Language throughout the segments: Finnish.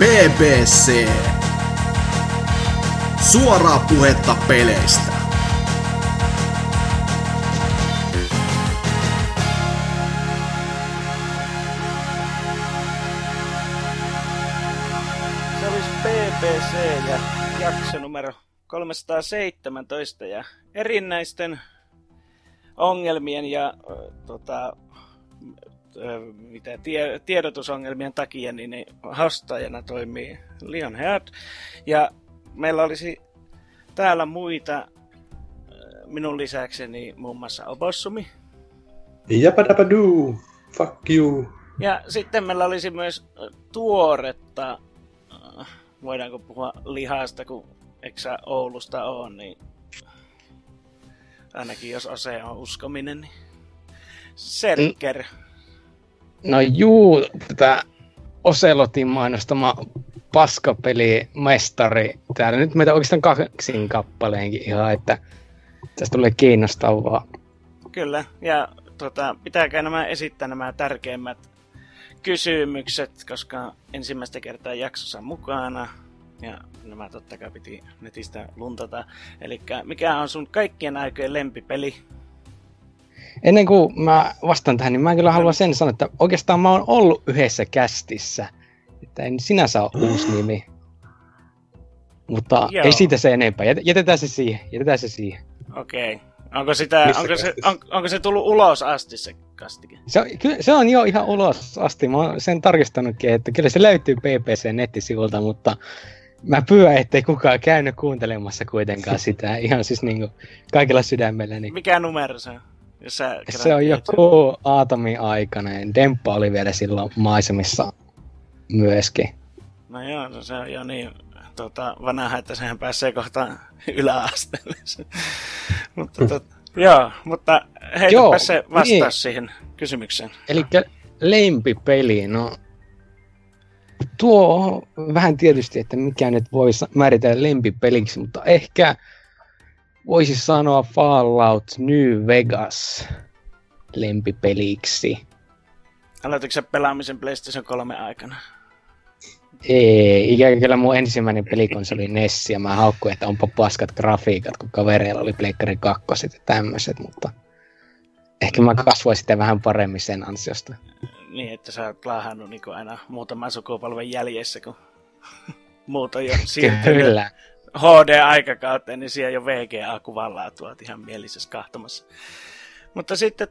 BBC. Suoraa puhetta peleistä. Se olisi BBC ja jakso numero 317 ja erinäisten ongelmien ja tiedotusongelmien takia niin haastajana toimii Lionheart. Ja meillä olisi täällä muita minun lisäkseni muun muassa Obossumi. Japadabadoo, fuck you. Ja sitten meillä olisi myös tuoretta, voidaanko puhua lihasta, kun eksä Oulusta on, niin ainakin jos Ose on uskominen, niin Selker. No juu, tätä Oselotin mainostama paskapelimestari. Täällä nyt meitä oikeastaan kaksin kappaleenkin ihan, että tästä tulee kiinnostavaa. Kyllä, ja pitääkää nämä esittää nämä tärkeimmät kysymykset, koska ensimmäistä kertaa jaksossa mukana. Ja nämä totta kai piti netistä luntata. Elikkä mikä on sun kaikkien aikojen lempipeli? Ennen kuin mä vastaan tähän, niin mä kyllä haluan sen sanoa, että oikeastaan mä oon ollut yhdessä kästissä. Että en sinänsä ole uusi nimi. Mutta joo, ei siitä se enempää. Jätetään se siihen. Okei. Okay. Onko se tullut ulos asti se kastike? Se on jo ihan ulos asti. Mä oon sen tarkistanutkin, että kyllä se löytyy BBC-nettisivulta, mutta mä pyydän, ettei kukaan käynyt kuuntelemassa kuitenkaan sitä. Ihan siis niinku kaikilla sydämelläni. Mikä numero se on? Se on joku aatomin aikainen. Demppa oli vielä silloin maisemissa myöskin. No joo, no se on jo niin vanha, että sehän pääsee kohtaan yläasteelle. Mutta joo, mutta heitäpä se vastaus niin siihen kysymykseen. Elikkä lempipeli, no tuo vähän tietysti, että mikä nyt voisi määritellä lempipeliksi, mutta ehkä voisi sanoa Fallout New Vegas lempipeliksi. Aloititko sä pelaamisen PlayStation 3 aikana? Ei, ikään kyllä mun ensimmäinen pelikonsoli Nessi ja mä haukkuin, että onpa paskat grafiikat, kun kavereilla oli Pleikkari 2 ja tämmöiset, mutta ehkä mä kasvoin sitä vähän paremmin sen ansiosta. Niin, että sä oot laahannut niin aina muutaman sukupolven jäljessä, kun muut on jo siirtynyt HD-aikakauteen, niin siellä jo VGA-kuvallaa tuot ihan mielisessä kahtomassa. Mutta sitten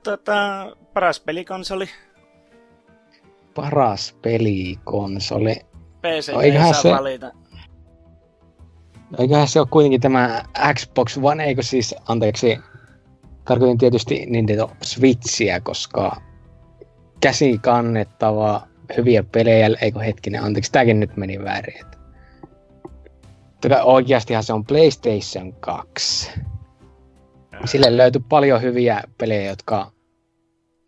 paras pelikonsoli. Paras pelikonsoli. PC no, ei saa valita. Eiköhän se ole kuitenkin tämä Xbox One, eikö siis, anteeksi, tarkoitin tietysti Nintendo Switchiä, koska käsin kannettava hyviä pelejä, eikö hetkinen, anteeksi, tääkin nyt meni väärin. Oikeastihan se on PlayStation 2. Sille löytyi paljon hyviä pelejä, jotka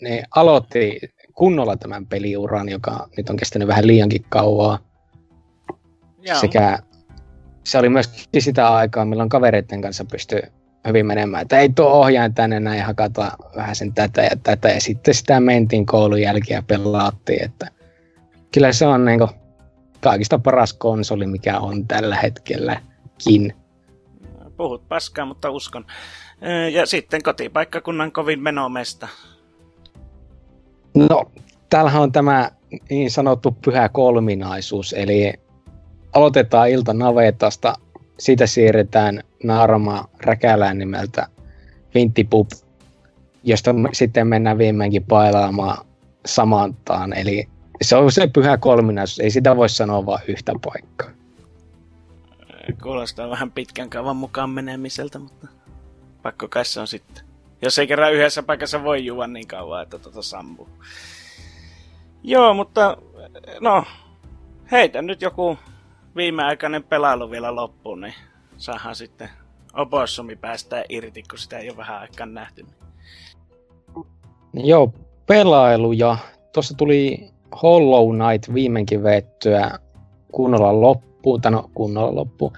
ne aloitti kunnolla tämän peliuran, joka nyt on kestänyt vähän liiankin kauaa. Joo. Sekä se oli myöskin sitä aikaa, milloin kavereiden kanssa pystyi hyvin menemään, että ei tuo ohjaan tänne näin hakata vähän sen tätä ja sitten sitä mentiin koulun jälkeen ja pelaattiin, että kyllä se on niinku kaikista paras konsoli, mikä on tällä hetkelläkin. Puhut paskaa, mutta uskon. Ja sitten kotipaikkakunnan kovin menomesta. No, täällähän on tämä niin sanottu pyhä kolminaisuus, eli aloitetaan Ilta Navetasta, siitä siirretään Naaroma Räkälään nimeltä Vintipup, josta sitten mennään viimeinkin pailaamaan Samantaan, eli se on se pyhä kolminaisuus, ei sitä voi sanoa vaan yhtä paikkaa. Kuulostaa vähän pitkän kaavan mukaan menemiseltä, mutta pakko kai se on sitten. Jos ei kerran yhdessä paikassa voi juua niin kauan, että sammuu. Joo, mutta no, heitä nyt joku viimeaikainen pelailu vielä loppuun, niin saadaan sitten Opossumi päästään irti, kun sitä ei ole vähän aikaan nähty. Joo, pelailuja. Tuossa tuli Hollow Knight viimeinkin vettyä kunnolla loppuun, tai no kunnolla loppuun.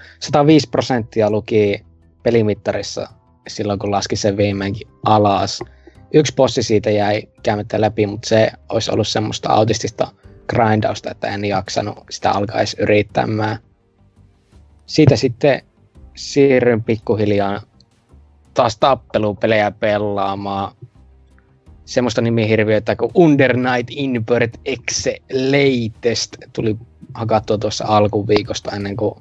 105% luki pelimittarissa silloin, kun laski sen viimeinkin alas. Yksi bossi siitä jäi käymättä läpi, mutta se olisi ollut semmoista autistista grindausta, että en jaksanut sitä alkaisi yrittämään. Siitä sitten siirryn pikkuhiljaa taas tappelupelejä pelaamaan. Semmoista nimihirviötä kuin Under Night In-Birth Exe:Late tuli hakattua tuossa alkuviikosta ennen kuin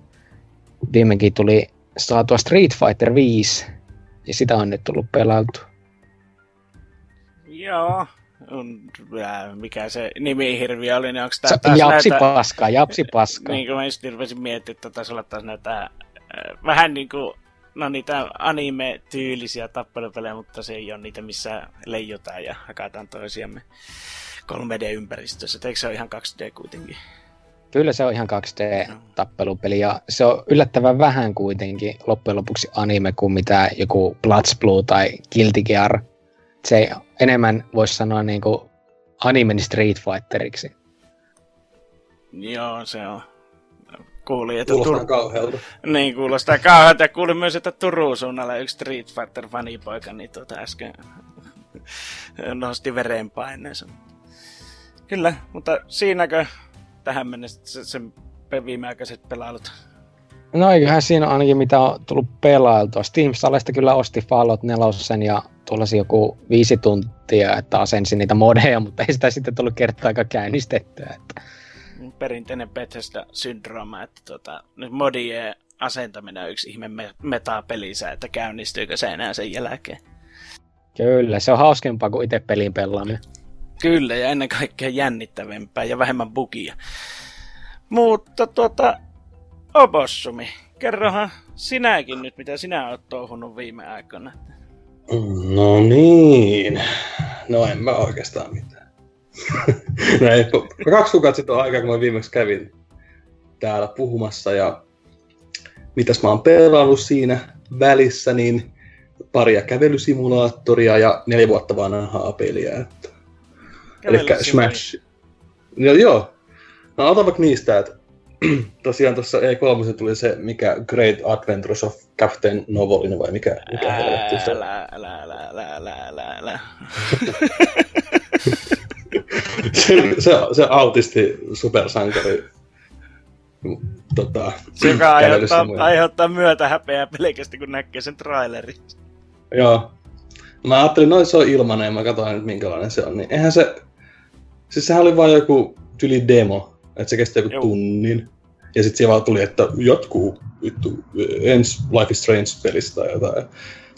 viimekin tuli saatua Street Fighter 5. Ja sitä on nyt tullut pelautua. Joo. Mikä se nimihirviö oli? Niin onko tämä taas japsi paskaa. Niin kuin mä just rupesin miettimään, että taisi olla taas näitä vähän niin kuin no niitä anime-tyylisiä tappelupelejä, mutta se ei ole niitä, missä leijotaan ja hakataan toisiamme 3D-ympäristössä. Eikö se ole ihan 2D kuitenkin? Kyllä se on ihan 2D-tappelupeli ja se on yllättävän vähän kuitenkin loppujen lopuksi anime kuin mitä joku BlazBlue tai Guilty Gear. Se ei enemmän voisi sanoa niin kuin animen Street Fighteriksi. Joo, se on. Kuulin, että kuulostaa kauhealta. Niin, kuulostaa kauhealta. Kuulin myös, että Turun suunnalla yksi Street Fighter-fanipoika niin äsken nosti verenpaineensa. Kyllä, mutta siinäkö tähän mennessä sen viimeaikaiset pelailut? No eiköhän siinä ole ainakin mitä on tullut pelailtua. Steam-salesta kyllä osti Fallout 4 ja tuollaisi joku 5 tuntia, että asensin niitä modeja, mutta ei sitä sitten tullut kertaakaan käynnistettyä. Että perinteinen Bethesda-syndrooma, että modien asentaminen on yksi ihme metapelisä, että käynnistyykö se enää sen jälkeen. Kyllä, se on hauskempaa kuin itse pelin pelaaminen. Kyllä, ja ennen kaikkea jännittävämpää ja vähemmän bugia. Mutta Obossumi, kerrohan sinäkin nyt, mitä sinä olet touhunut viime aikoina. No niin, no en mä oikeastaan mitään. Näin, 2 kuukautta sitten on aikaa, kun mä viimeksi kävin täällä puhumassa ja mitäs mä oon pelannut siinä välissä, niin paria kävelysimulaattoria ja 4 vuotta vanhaa peliä. Että elikkä Smash. No, joo, no otan vaikka niistä, että tosiaan tuossa E3 tuli se, mikä Great Adventures of Captain Novolin vai mikä helvetti. Älä. Se autisti supersankari. Se, joka aiheuttaa myötä häpeää pelkästään, kun näkee sen trailerin. Joo. Mä ajattelin, noin se on ilmanen ja mä katsoin nyt minkälainen se on. Niin eihän se siis sehän oli vaan joku tyli demo. Että se kesti joku tunnin. Ja sit siellä vaan tuli, että jatkuu ensi Life is Strange -pelistä tai jotain.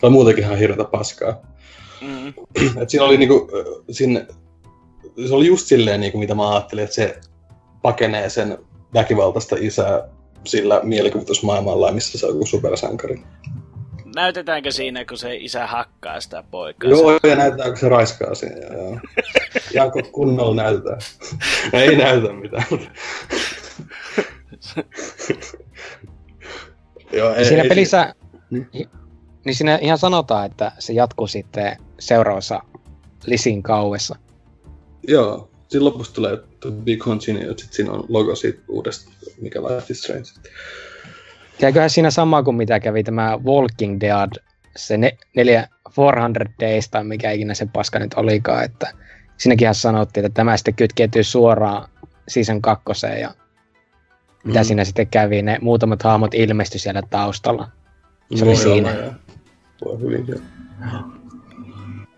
Tai muutenkin ihan hirveätä paskaa. Mm. Et siinä oli niinku sinne. Se oli just silleen, niin kuin mitä mä ajattelin, että se pakenee sen väkivaltaista isää sillä mielikuvitusmaailmalla, missä se on joku supersankari. Näytetäänkö siinä, kun se isä hakkaa sitä poikaa? Joo, ja näytetään, kun se raiskaa siinä. Ja kunnolla näytetään. Ei näytä mitään. Joo, ei, siinä ei, pelissä niin siinä ihan sanotaan, että se jatkuu sitten seuraavassa Lisin kauessa. Joo, siinä lopussa tulee To Be Continued, sit siinä on logo siitä uudesta, mikä Life is Strange. Käyköhän siinä samaa kuin mitä kävi tämä Walking Dead, se 400 Days tai mikä ikinä se paska nyt olikaan, että siinäkinhän sanottiin, että tämä sitten kytkeytyy suoraan season 2:een ja mitä siinä sitten kävi, ne muutamat hahmot ilmestyi siellä taustalla. Se oli siinä. Voi hyvin, joo.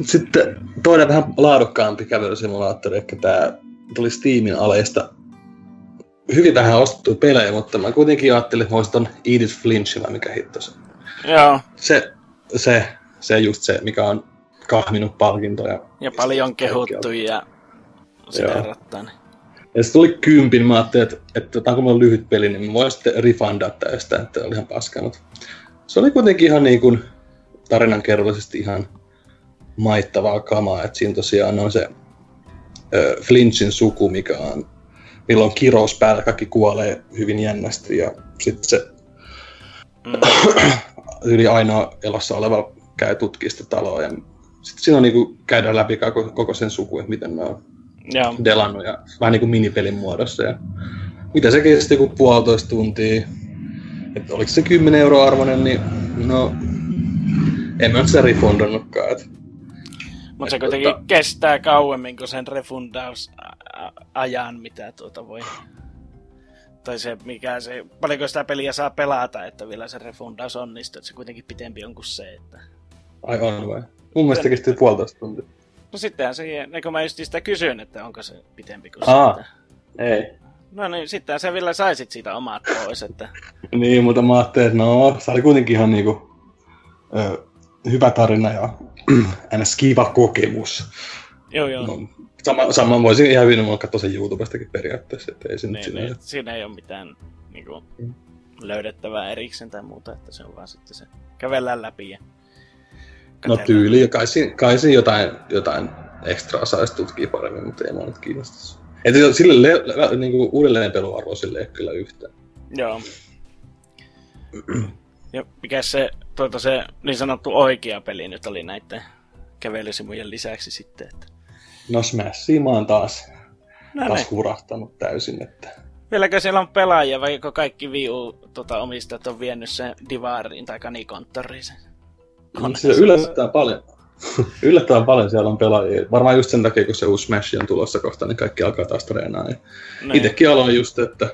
Sitten toinen vähän laadukkaampi kävelysimulaattori, että tämä tuli Steamin aleista hyvin vähän ostettuja pelejä, mutta mä kuitenkin ajattelin, että mä olisin ton Edith Flinchillä, mikä hittos. Joo. Se just se, mikä on kahminut palkintoja. Ja paljon kehuttuja sitä rattainen. Ja se tuli 10, mä ajattelin, että kun mulla on lyhyt peli, niin mä voin sitten refundaa täystä, että oli ihan paskanut. Se oli kuitenkin ihan niin kuin tarinankerrallisesti ihan maittavaa kamaa, että siinä tosiaan on se Flinchin suku, mikä on, millä on kirous päällä, kaikki kuolee hyvin jännästi ja sitten se yli ainoa elossa oleva käy tutkii sitä taloa ja sitten siinä on niinku käydään läpi koko sen suku, että miten ne on delannut ja vähän niinku minipelin muodossa ja mitä se kesti joku 1,5 tuntia, että oliko se 10 € arvoinen, niin no en mä sitä refundannutkaan. Mutta se kuitenkin kestää kauemmin kuin sen refundaus ajan, mitä voi... Tai se, mikä se... Paljonko sitä peliä saa pelata, että vielä se refundaus onnistuu, että se kuitenkin pitempi on kuin se, että... Ai on vai? Mun mielestä kesti 1,5 tuntia. No sittenhän se... Eikö mä just sitä kysyn, että onko se pitempi kuin sitä? Ei. No niin, sittenhän se vielä saisit siitä omat pois, että... Niin, mutta mä ajattelin, että no, se oli kuitenkin ihan niinku... hyvä tarina ja ns. Kiva kokemus. Joo. No, sama voisin ihan hyvin, mä katsoin sen YouTubestakin periaatteessa, että ei se nyt sinä... Siinä ei ole mitään niinku, löydettävää erikseen tai muuta, että se on vaan sitten se kävellään läpi ja... Katsellaan. No tyyli, ja kai siinä jotain ekstraa saisi tutkia paremmin, mutta ei mä nyt kiinnostaisi. Että sille niinku, uudelleenpeluarvoa sille ei kyllä yhtään. Joo. Ja mikäs se, se niin sanottu oikea peli nyt oli näitten kävelysimujen lisäksi sitten, että... No Smashia mä oon taas hurahtanut täysin, että... Vieläkö siellä on pelaajia, vaikka kaikki Wii U-omistajat on viennyt sen divaariin tai kanikonttoriin sen? Siellä yllättävän paljon siellä on pelaajia. Varmaan just sen takia, kun se uusi Smash on tulossa kohta, niin kaikki alkaa taas treenaa. Itsekin aloin just, että...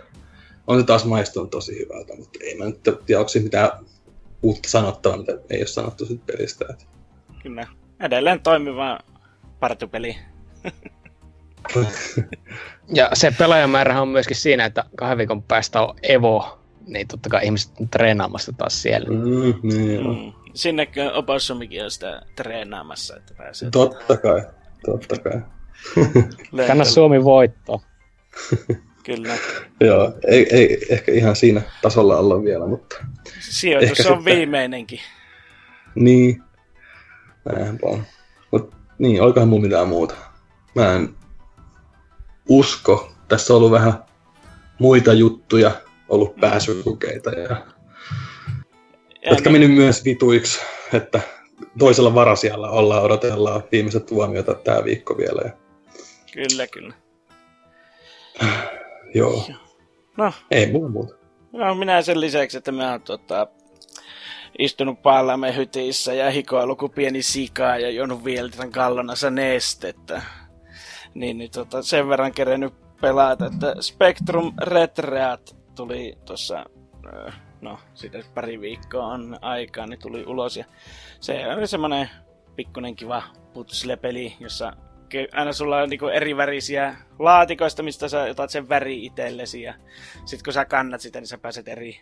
On se taas maistunut tosi hyvältä, mutta ei mä nyt tiedä, onko siinä mitään uutta sanottavaa, mitä ei ole sanottu siitä pelistä. Kyllä. Edelleen toimiva partupeli. Ja se pelaajamäärähän on myöskin siinä, että 2 viikon päästä on Evo, niin totta kai ihmiset on treenaamassa taas siellä. Sinne Opassumikin on sitä treenaamassa, että pääsee. Totta kai. Kanna Suomi voitto. Kyllä. Joo, ei ehkä ihan siinä tasolla olla vielä, mutta... Sijoitus on sitten... viimeinenkin. Niin. Näinhän vaan. Mut niin, olikohan mun mitään muuta. Mä en usko. Tässä on ollut vähän muita juttuja, ollut pääsykokeita ja... Jotka mennyt myös vituiksi, että toisella varasijalla odotellaan viimeiset tuomiota tää viikko vielä. Ja... Kyllä. Joo. No. Ei muuta. No, minä sen lisäksi, että mä oon istunut paalamme hytissä ja hikoillut kuin pieni sika ja juonut vielitran kallonassa nestettä. Niin sen verran kerennyt pelata, että Spectrum Retreat tuli tuossa, no siitä pari viikkoa on aikaa, niin tuli ulos. Ja se oli semmonen pikkunen kiva putslepeli, jossa... Aina sulla on niinku eri värisiä laatikoista, mistä sä otat sen väri itsellesi ja sit kun sä kannat sitä, niin sä pääset eri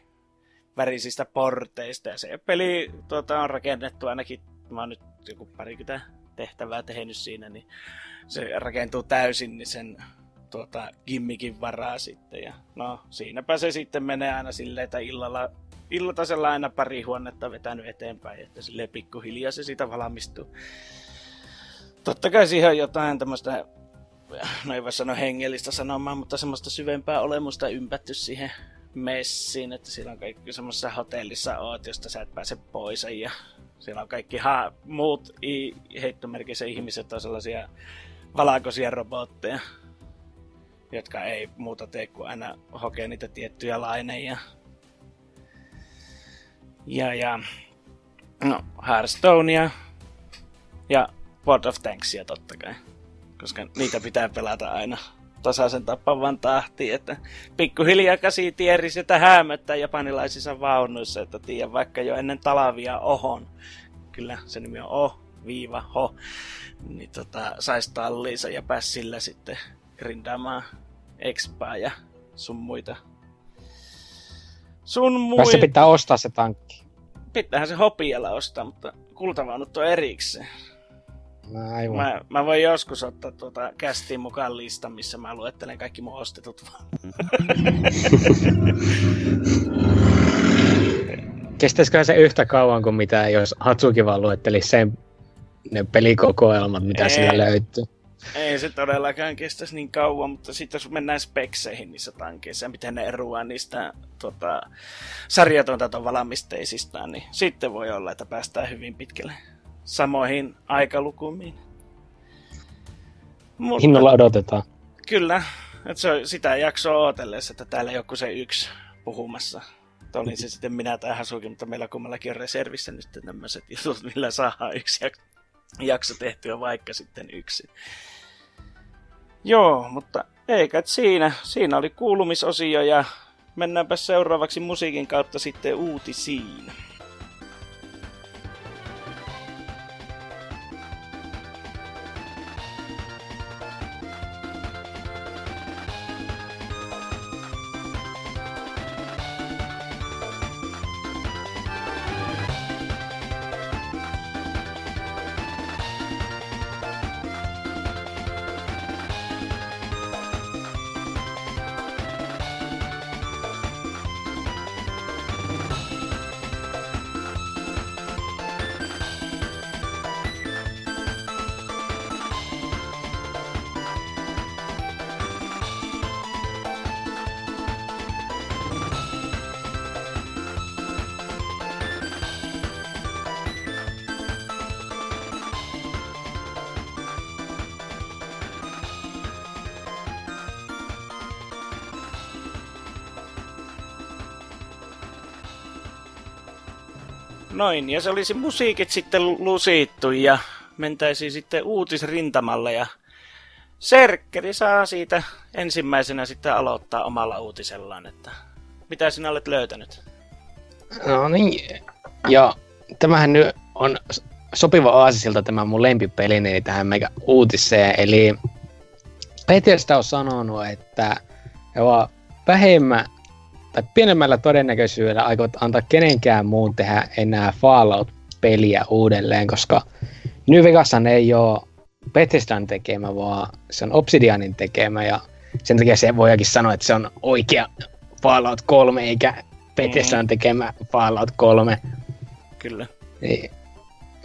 värisistä porteista. Ja se peli on rakennettu ainakin, mä oon nyt joku 20 tehtävää tehnyt siinä, niin se rakentuu täysin niin sen gimmikin varaa sitten. Ja no siinäpä se sitten menee aina silleen, että iltaisella aina pari huonetta vetänyt eteenpäin, että silleen pikkuhiljaa se siitä valmistuu. Totta kai siihen on jotain tämmöistä, no ei voi sanoa hengellistä sanomaa, mutta semmoista syvempää olemusta ympätty siihen messiin, että siellä on kaikki semmoisessa hotellissa oot, josta sä et pääse pois, ja siellä on kaikki muut heittomerkissä ihmiset on sellaisia valakoisia robotteja, jotka ei muuta tee kuin aina hokee niitä tiettyjä laineja. Ja, no Hearthstonea ja World of Tanksia totta kai, koska niitä pitää pelata aina tasaisen tappavan tahtiin, että pikkuhiljaa käsi tierisi, että häämöttää japanilaisissa vaunuissa, että tiedän vaikka jo ennen talavia ohon, kyllä se nimi on O-ho, niin saisi talliinsa ja pääsi sillä sitten grindaamaan expaa ja sun muita. Tässä pitää ostaa se tankki. Pitäähän se hopialla ostaa, mutta kultavaunut on erikseen. Mä voin joskus ottaa kästiin mukaan listan, missä mä luettelen kaikki mun ostetut vaan. Kestäisiköhän se yhtä kauan kuin mitä, jos Hatsuki vaan luettelisi sen ne pelikokoelmat, mitä siellä löytyy. Ei se todellakaan kestäisi niin kauan, mutta sitten jos mennään spekseihin niissä tankeissa ja miten ne eroaa niistä sarjatontaton valmisteisistaan, niin sitten voi olla, että päästään hyvin pitkälle. Samoihin aikalukumiin. Mutta hinnolla odotetaan. Kyllä. Että se on sitä jaksoa ootellessa, että täällä joku se yksi puhumassa. Olin se sitten minä tai Hasuki, mutta meillä kummallakin on reservissä nyt tämmöiset jutut, millä saadaan yksi jakso tehtyä vaikka sitten yksi. Joo, mutta eikä siinä. Siinä oli kuulumisosio ja mennäänpä seuraavaksi musiikin kautta sitten uutisiin. Noin, ja se olisi musiikit sitten lusittu ja mentäisiin sitten uutisrintamalle ja Serkkeri saa siitä ensimmäisenä sitten aloittaa omalla uutisellaan, että mitä sinä olet löytänyt? No niin, ja tämähän nyt on sopiva aasisilta tämä mun lempipelini eli tähän meikä uutiseen, eli Bethesda on sanonut, että he vaan vähemmän tai pienemmällä todennäköisyydellä aikovat antaa kenenkään muun tehdä enää Fallout-peliä uudelleen, koska New Vegashan ei oo Bethesdan tekemä, vaan se on Obsidianin tekemä, ja sen takia se voidaankin sanoa, että se on oikea Fallout 3, eikä Bethesdan tekemä Fallout 3. Kyllä. Niin.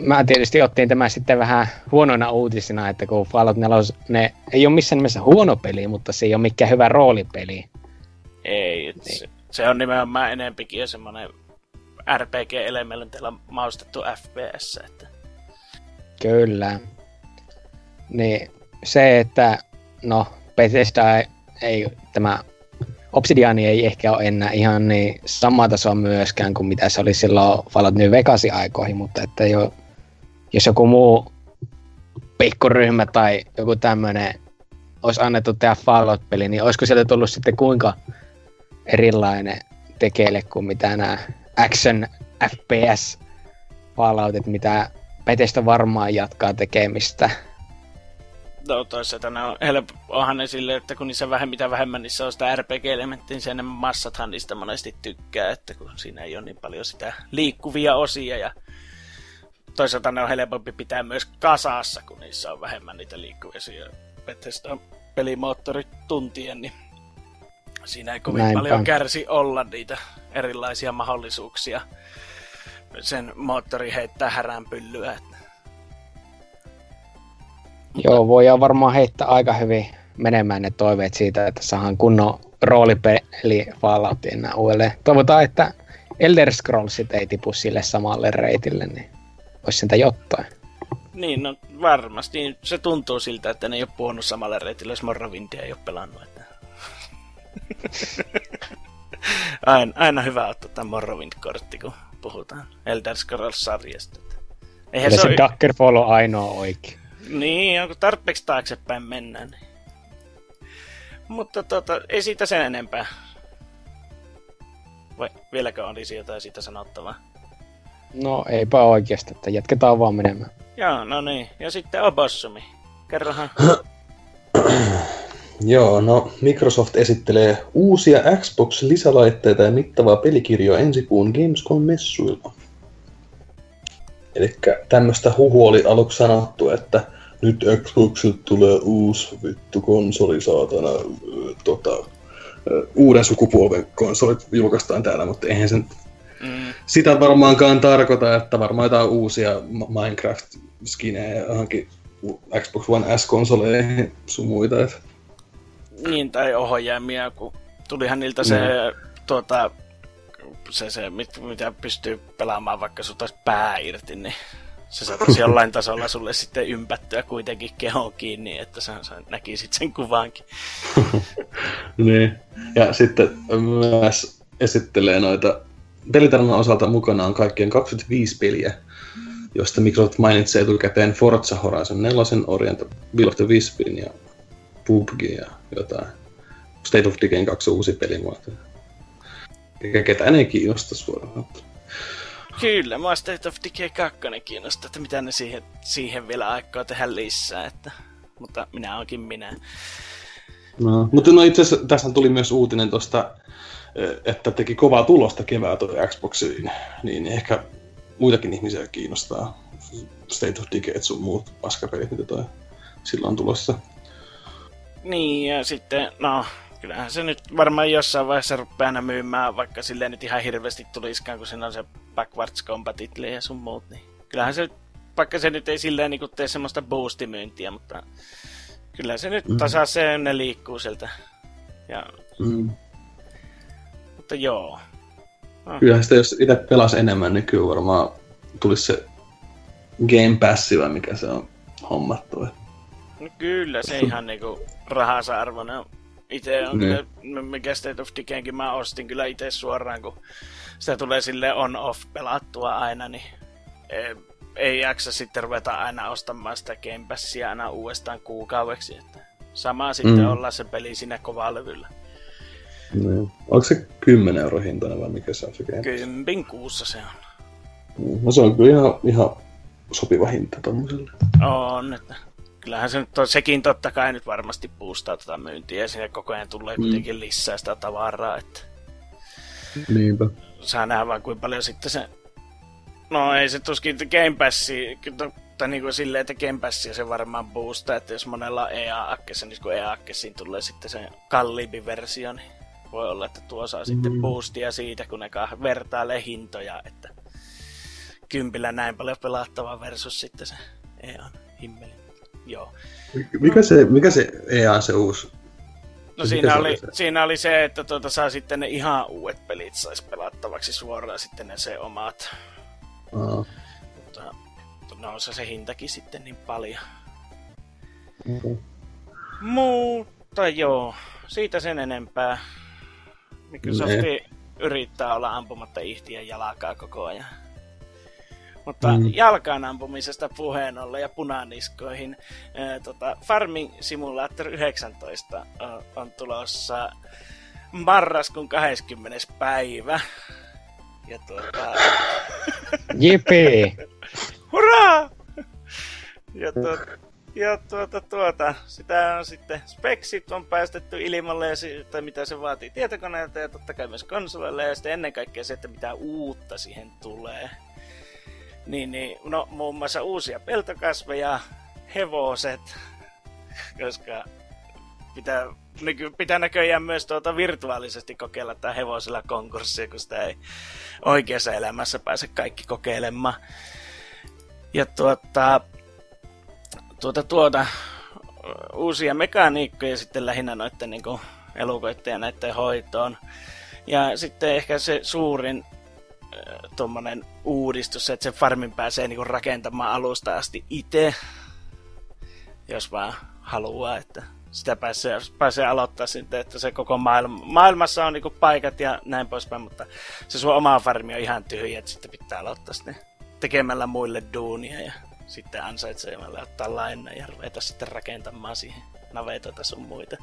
Mä tietysti ottiin tämä sitten vähän huonoina uutisina, että kun Fallout 4 ne ei oo missään nimessä huono peli, mutta se ei oo mikään hyvä roolipeli. Ei, niin. Se on nimenomaan enempikin semmoinen RPG-elementillä maustettu FPS, että... Kyllä. Niin, se, että no, Bethesda ei tämä Obsidiani ei ehkä ole enää ihan niin samaa tasoa myöskään kuin mitä se oli silloin Fallout New Vegasin aikoihin, mutta että jos joku muu pikkuryhmä tai joku tämmönen olisi annettu tehdä Fallout-peli, niin olisiko sieltä tullut sitten kuinka erilainen tekeille kuin mitä nämä action FPS Falloutit, mitä Bethesda varmaan jatkaa tekemistä. No toisaalta onhan ne silleen, että kun niissä mitä vähemmän niissä on sitä RPG-elementtiä, niin se enemmän massathan niistä monesti tykkää, että kun siinä ei ole niin paljon sitä liikkuvia osia ja toisaalta ne on helpompi pitää myös kasassa, kun niissä on vähemmän niitä liikkuvia osia. Bethesda pelimoottorit tuntien, niin siinä ei kovin paljon kärsi olla niitä erilaisia mahdollisuuksia. Sen moottori heittää häränpyllyä. Joo, voidaan varmaan heittää aika hyvin menemään ne toiveet siitä, että saadaan kunnon roolipeli Falloutin enää uudelleen. Toivotaan, että Elder Scrollsit ei tipu sille samalle reitille, niin olisi siltä jotain. Niin, no varmasti. Se tuntuu siltä, että ne ei ole puhunut samalle reitille, jos Morrowindia ei ole pelannut. Että... aina hyvä ottaa tämä Morrowind-kortti, kun puhutaan Elder Scrolls-sarjasta. Eihän kyllä se Daggerfall on ainoa oikein. Niin, onko tarpeeksi taaksepäin mennään. Niin. Mutta ei siitä sen enempää. Vai vieläkö olisi jotain siitä sanottavaa? No, eipä oikeasti, että jatketaan vaan menemään. Joo, no niin. Ja sitten Obossumi. Kerrohan. Joo, no Microsoft esittelee uusia Xbox-lisälaitteita ja mittavaa pelikirjoa ensi kuun Gamescom-messuilla. Elikkä tämmöstä huhu oli aluksi sanottu, että nyt Xboxilta tulee uusi vittu konsoli, saatana, uuden sukupolven konsolit julkaistaan täällä, mutta eihän sen... Sitä varmaankaan tarkoita, että varmaan jotain uusia Minecraft-skinejä johonkin Xbox One S-konsoleihin sun muita. Niin, tai ohjaimia, kun tulihan niiltä se, mitä pystyy pelaamaan, vaikka sun taas pää irti, niin se saataisi jollain tasolla sulle sitten ympättyä kuitenkin kehoon kiinni, että sä näkisit sen kuvaankin. Niin, ja sitten myös esittelee noita... Pelitarman osalta mukana on kaikkien 25 peliä, josta Microsoft mainitsee etukäteen Forza Horizon 4, Orient Will of the Wispin ja PUBGia jotain. State of Decayn 2 uusi pelimuoto. Eikä ketään ei kiinnosta suoraan. Kyllä, mä oon State of Decay 2 kiinnostaa, että mitä ne siihen vielä aikaa tehdä lisää, että... Mutta minä oonkin minä. No, mutta no itse asiassa tässä tuli myös uutinen tuosta, että teki kovaa tulosta kevää toi Xboxiin, niin ehkä muitakin ihmisiä kiinnostaa State of Decay, sun muut paskapelit, mitä toi silloin on tulossa. Niin, ja sitten, no... Kyllähän se nyt varmaan jossain vaiheessa rupeaa aina myymään, vaikka silleen nyt ihan hirveästi tuliskaan, kun siinä on se backwards combatit ja sun muut. Niin. Kyllähän se, vaikka se nyt ei silleen niin tee semmoista boostimyyntiä, mutta kyllähän se nyt tasaiseen ne liikkuu sieltä. Ja... Mutta joo. No. Kyllähän sitä, jos itse pelasi enemmän nykyään, varmaan tulisi se Game Pass, mikä se on hommattu. No kyllä, se ihan niinku rahansa arvoinen on. Itse on kyllä, mikä State of Decaynkin mä ostin kyllä itse suoraan, kun sitä tulee sille on-off pelattua aina, niin ei jaksa sitten ruveta aina ostamaan sitä Game Passia aina uudestaan kuukaudeksi, että sama sitten ollaan se peli siinä kovaa levyllä. No, onko se 10 € hintainen vai mikä se on se Game Pass? 10 kuussa se on. No se on kyllä ihan sopiva hinta tommoselle. On, että... Kyllähän se nyt on, sekin totta kai nyt varmasti boostaa tätä myyntiä, ja siinä koko ajan tulee kuitenkin lisää sitä tavaraa, että... Niinpä. Saa nähdä vaan kuinka paljon sitten se... No ei se tuskin Game Passia, tai niin kuin silleen, että Game Passia se varmaan boostaa, että jos monella on EA-akkessa, niin kun EA-akkessiin tulee sitten se kalliimpi versio, niin voi olla, että tuo saa sitten boostia siitä, kun ne vertailee hintoja, että kympillä näin paljon pelattavaa versus sitten se EA-himmeli. Joo. Mikä se EA se uusi? No siinä oli se, että saa sitten ne ihan uudet pelit sais pelattavaksi suoraan sitten ne se omat. Mutta nousi se hintakin sitten niin paljon. Okay. Mutta joo, siitä sen enempää. Microsofti yrittää olla ampumatta ihtien jalkaa koko ajan. Mutta jalkaan ampumisesta puheen ollen ja punaniskoihin. Farming Simulator 19 on tulossa marraskuun 20. päivä. Ja Jipii! Hurraa! Ja sitä on sitten speksit on päästetty ilmalle, tai mitä se vaatii tietokoneelta ja totta kai myös konsolelle. Ja sitten ennen kaikkea se, että mitä uutta siihen tulee. Niin, no muun muassa uusia peltokasveja, hevoset, koska pitää näköjään myös virtuaalisesti kokeilla tää hevosilla konkurssia, kun sitä ei oikeassa elämässä pääse kaikki kokeilemaan. Ja uusia mekaniikkoja sitten lähinnä noitten niinku elukoitten ja näitten hoitoon. Ja sitten ehkä se suurin tuommoinen uudistus, että sen farmin pääsee niinku rakentamaan alusta asti itse, jos vaan haluaa, että sitä pääsee aloittaa sitten, että se koko maailmassa on niinku paikat ja näin poispäin, mutta se sun oma farmi on ihan tyhjä, että sitten pitää aloittaa sitten tekemällä muille duunia ja sitten ansaitsemalla ottaa lainaa ja ruveta sitten rakentamaan siihen navetota sun muita.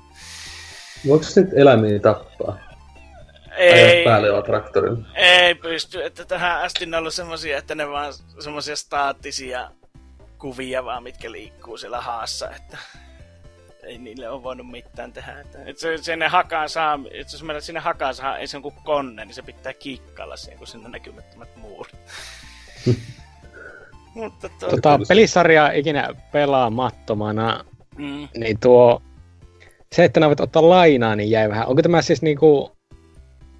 Voiko se nyt eläimiä tappaa? Ei, ei pysty, että tähän asti ne on ollut semmosia, että ne vaan semmosia staattisia kuvia vaan, mitkä liikkuu siellä haassa, että ei niille ole voinut mitään tehdä. Jos mennään sinne hakaan saa, ei se on kuin konne, niin se pitää kikkailla siihen, kun sinne on näkymättömät muurit. Mutta pelisarjaa ikinä pelaamattomana, niin se, että ne voit ottaa lainaa, niin jäi vähän. Onko tämä siis niinku...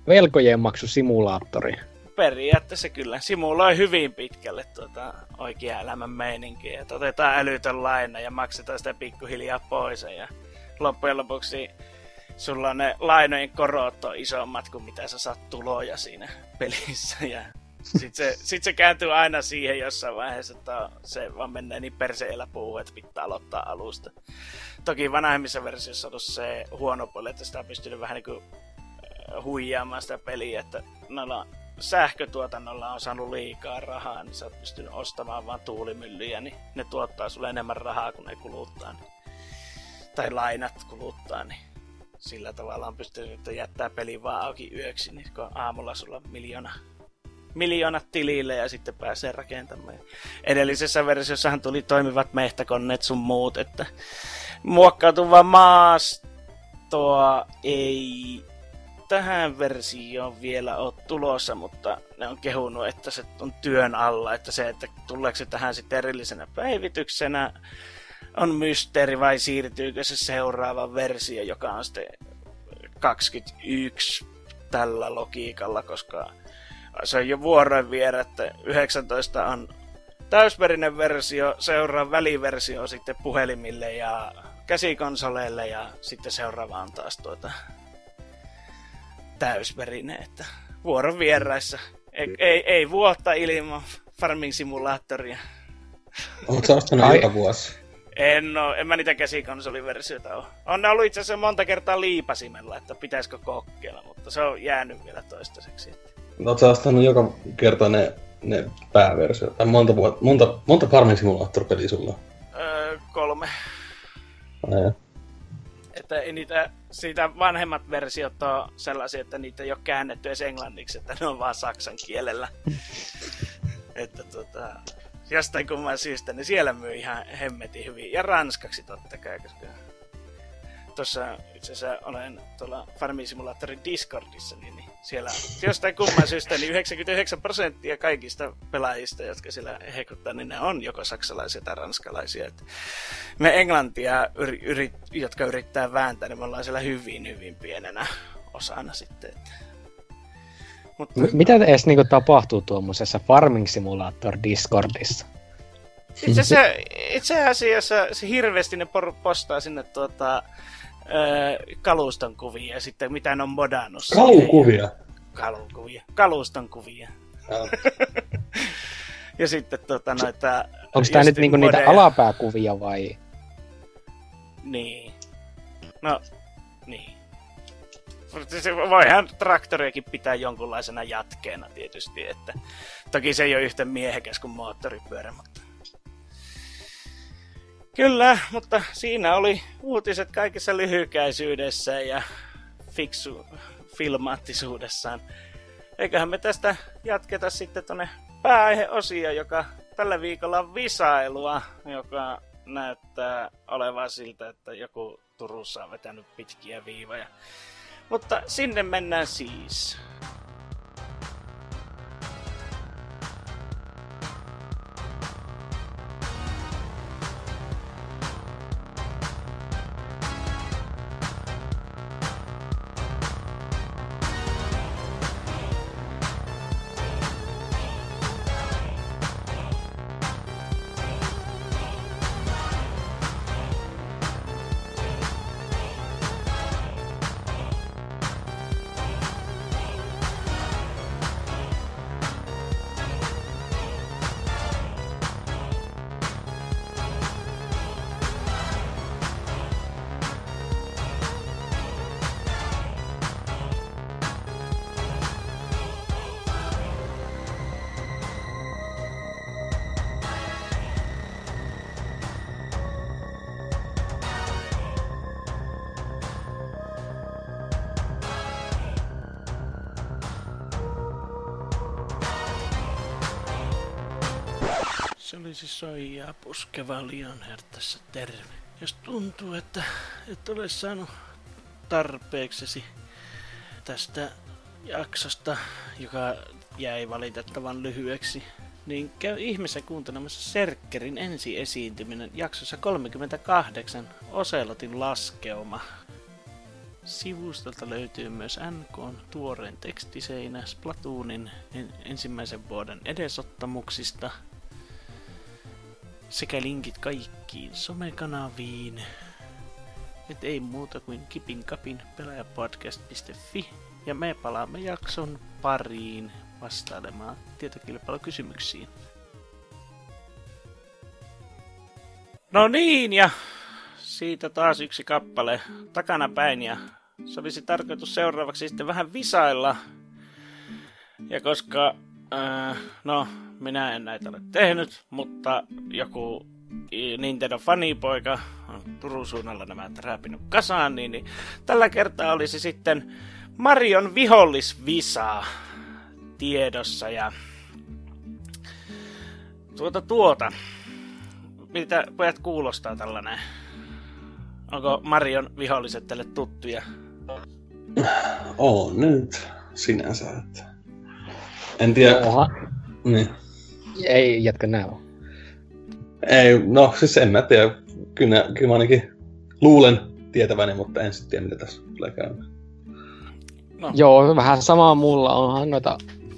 Velkojen maksusimulaattori. Periaatteessa kyllä. Simuloi hyvin pitkälle oikea elämän meininkiä. Että otetaan älytön laina ja maksetaan sitä pikkuhiljaa pois. Ja loppujen lopuksi sulla on ne lainojen korot on isommat kuin mitä sä saat tuloja siinä pelissä. Ja sit se kääntyy aina siihen jossain vaiheessa, että se vaan menee niin perseellä puuhun, että pitää aloittaa alusta. Toki vanhemmissa versioissa on ollut se huono puoli, että sitä on pystynyt vähän niin kuin huijaamaan sitä peliä, että sähkötuotannolla on saanut liikaa rahaa, niin sä oot pystynyt ostamaan vaan tuulimyllyjä, niin ne tuottaa sulle enemmän rahaa kuin ne kuluttaa. Niin tai lainat kuluttaa, niin sillä tavalla on pystynyt jättää pelin vaan auki yöksi, niin kun aamulla sulla on miljoonat tilille ja sitten pääsee rakentamaan. Edellisessä versiossahan tuli toimivat mehtäkoneet sun muut, että muokkautuvaa maastoa ei tähän versioon vielä ole tulossa, mutta ne on kehunut, että se on työn alla, että se, että tuleeko se tähän sitten erillisenä päivityksenä, on mysteeri vai siirtyykö se seuraava versio, joka on sitten 21 tällä logiikalla, koska se on jo vuoroin vielä, että 19 on täysperinen versio, seuraava väliversio on sitten puhelimille ja käsikonsoleille ja sitten seuraava on taas täysperinen, että vuoron vieräissä. Ei vuotta ilman farming-simulaattoria. Onko se ostanut joka vuosi? En mä niitä käsikonsoliversioita ole. On ne ollut itse asiassa monta kertaa liipasimella, että pitäisikö kokeilla, mutta se on jäänyt vielä toistaiseksi. Oletko sä ostanut joka kerta ne pääversiot? Tai monta farming-simulaattoripeliä sulla? 3. Että niitä, siitä vanhemmat versiot on sellaisia, että niitä ei ole käännetty edes englanniksi, että ne on vaan saksan kielellä. Että jostain kumman syystä, niin siellä myy ihan hemmetin hyvin. Ja ranskaksi totta kai, koska tuossa itse asiassa olen tuolla Farming Simulatorin Discordissa, niin siellä jostain kumman syystä niin 99% kaikista pelaajista, jotka siellä hekuttaa, niin ne on joko saksalaisia tai ranskalaisia. Et me englantia, jotka yrittää vääntää, niin me ollaan siellä hyvin, hyvin pienenä osana sitten. Mutta mitä edes niinku tapahtuu tuommoisessa Farming Simulator Discordissa? Itse asiassa se hirveästi ne postaa sinne kaluston kuvia ja sitten mitä ne on modannut. Kaluston kuvia. Ja sitten noita... Onko tää nyt niinku niitä alapääkuvia vai? Niin. No, niin. Voihan traktoriakin pitää jonkunlaisena jatkeena tietysti, että toki se ei ole yhtä miehekäs kuin moottoripyörä, mutta... Kyllä, mutta siinä oli uutiset kaikessa lyhykäisyydessä ja fiksu filmaattisuudessaan. Eiköhän me tästä jatketa sitten tuonne pääaiheosioon, joka tällä viikolla on visailua, joka näyttää olevan siltä, että joku Turussa on vetänyt pitkiä viivoja. Mutta sinne mennään siis. Soijaa puskeva Lionheart tässä, terve. Jos tuntuu, että et ole saanut tarpeeksesi tästä jaksosta, joka jäi valitettavan lyhyeksi, niin käy ihmeessä kuuntelemassa Serkkerin ensiesiintyminen jaksossa 38 Oselotin laskeuma. Sivustolta löytyy myös NK:n tuoreen tekstiseinä Splatoonin ensimmäisen vuoden edesottamuksista, sekä linkit kaikkiin somekanaviin. Et ei muuta kuin kipin kapin pelaajapodcast.fi. Ja me palaamme jakson pariin vastailemaan tietokilpailukysymyksiin. No niin, ja siitä taas yksi kappale takana päin. Ja se olisi tarkoitus seuraavaksi sitten vähän visailla. Ja koska... no, minä en näitä ole tehnyt, mutta joku Nintendo-fanipoika Turun suunnalla nämä räpinut kasaan, niin tällä kertaa olisi sitten Marion vihollisvisa tiedossa ja mitä pojat kuulostaa tällainen? Onko Marion viholliset teille tuttuja? On nyt sinänsä, että en tiedä. Niin. Ei jatka nää on. Ei, no siis en mä tiedä. Kyllä mä ainakin luulen tietäväni, mutta en sitten tiedä, mitä tässä tulee käymään. No. Joo, vähän samaa mulla. Onhan noita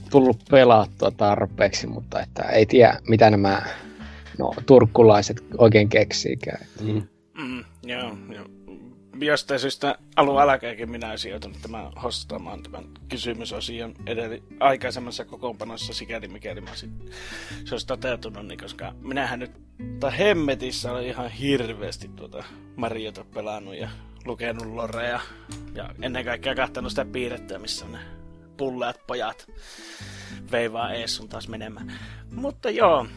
tullut pelattua tarpeeksi, mutta että ei tiedä, mitä nämä turkkulaiset oikein keksiikään. Joo. Jostain syystä alun alkaenkin minä olen sijoitunut tämän hostamaan tämän kysymysosion aikaisemmassa kokoonpanossa sikäli mikäli mä se olisi toteutunut, niin koska minähän nyt hemmetissä olen ihan hirveästi Mariota pelannut ja lukenut lorea ja ennen kaikkea kahtanut sitä piirrettyä, missä ne pulleat pojat veivaa ees sun taas menemään. Mutta joo,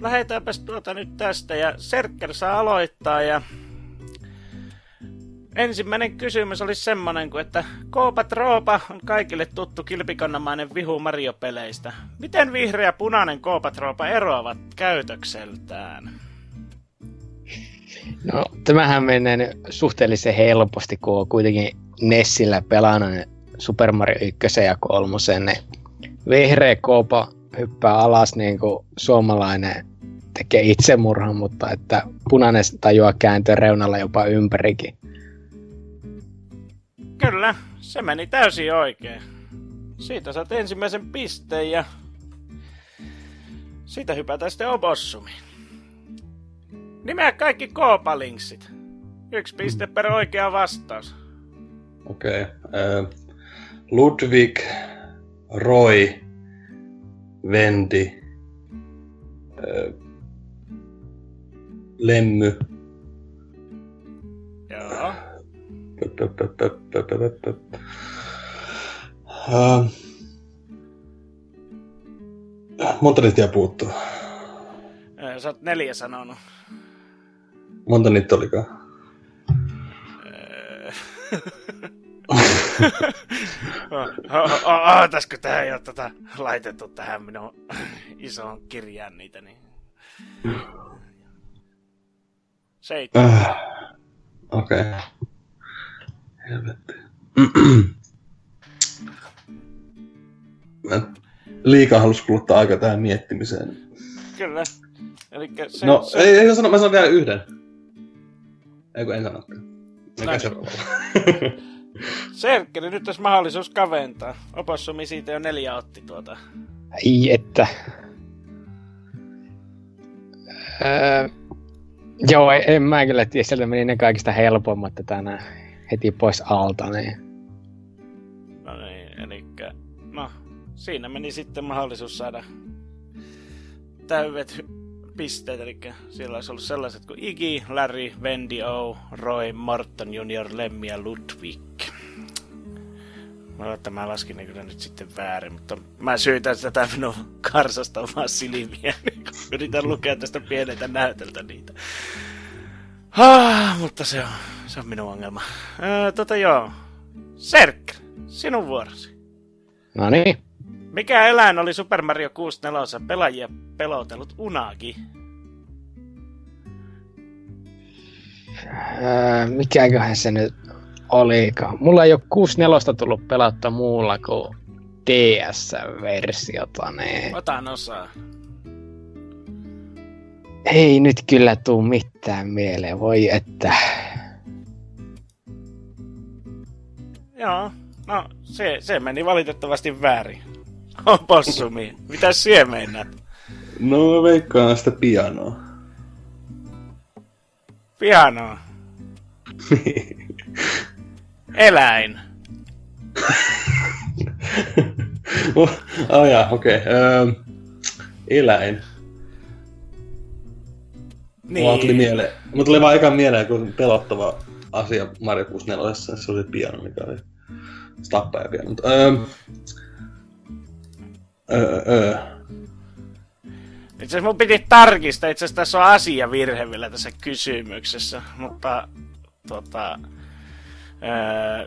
lähdetäänpäs nyt tästä ja Serkker saa aloittaa ja ensimmäinen kysymys oli semmoinen kuin, että Koopa Troopa on kaikille tuttu kilpikonnamainen vihu Mario-peleistä. Miten vihreä ja punainen Koopa Troopa eroavat käytökseltään? No, tämähän menee suhteellisen helposti, kun on kuitenkin Nessillä pelannut Super Mario 1 ja 3. Vihreä Koopa hyppää alas niin kuin suomalainen tekee itsemurhan, mutta että punainen tajuaa kääntöä reunalla jopa ympärikin. Kyllä, se meni täysin oikein. Siitä saat ensimmäisen pisteen ja siitä hypätään sitten Obossumiin. Nimeä kaikki koopalinksit. 1 piste per oikea vastaus. Okei. Ludwig, Roy, Vendi, Lemmy. Joo. Monta niitä puuttuu? Sä oot 4 sanonut. Monta niitä olikaan? Ootasko tää ei oo laitettu tähän minun isoon kirjaan niitä? 7. Okei. Helvetti. Mä liikaa halus kuluttaa aikaa tähän miettimiseen. Kyllä. Elikkä se, no, se... ei sano, mä sanon vielä yhden. Eiku, en sanotkaan. Eikä se rolla. Serkkeli, nyt tässä mahdollisuus kaventaa. Opossumi siitä jo 4 otti Ai että. Joo, en mä kyllä tiedä. Sieltä meni ne kaikista helpommat tänään. Heti pois alta, niin. No niin, elikkä... No, siinä meni sitten mahdollisuus saada täydet pisteet, elikkä siellä olisi ollut sellaiset kuin Iggy, Larry, Wendy O, Roy, Morton Junior, Lemmi ja Ludwig. Mä luulen, että mä laskin ne kyllä nyt sitten väärin, mutta mä syytän tätä minun karsasta omaa silmiä, niin kun yritän lukea tästä pieneltä näytöltä niitä. Mutta se on minun ongelma. Joo. Serk, sinun vuorosi. No niin. Mikä eläin oli Super Mario 64 pelaajia pelotellut unagi? Mikäköhän se nyt olikaan? Mulla ei ole 64 tullut pelattua muulla kuin DS-versiota. Niin... Otan osaa. Ei nyt kyllä tuu mitään mieleen, voi että... Joo, no se meni valitettavasti väärin. Opossumi, mitäs siihen meinät? No veikkaan sitä pianoa. Pianoa? Eläin. Okei. Eläin. Niin. Mulla tuli mieleen. Mulla tuli vaan ekan mieleen, kun pelottava asia Mario 64, se oli piano, mikä oli tappajapiano. Itse asiassa mun piti tarkistaa, itse asiassa tässä on asiavirhe vielä tässä kysymyksessä, mutta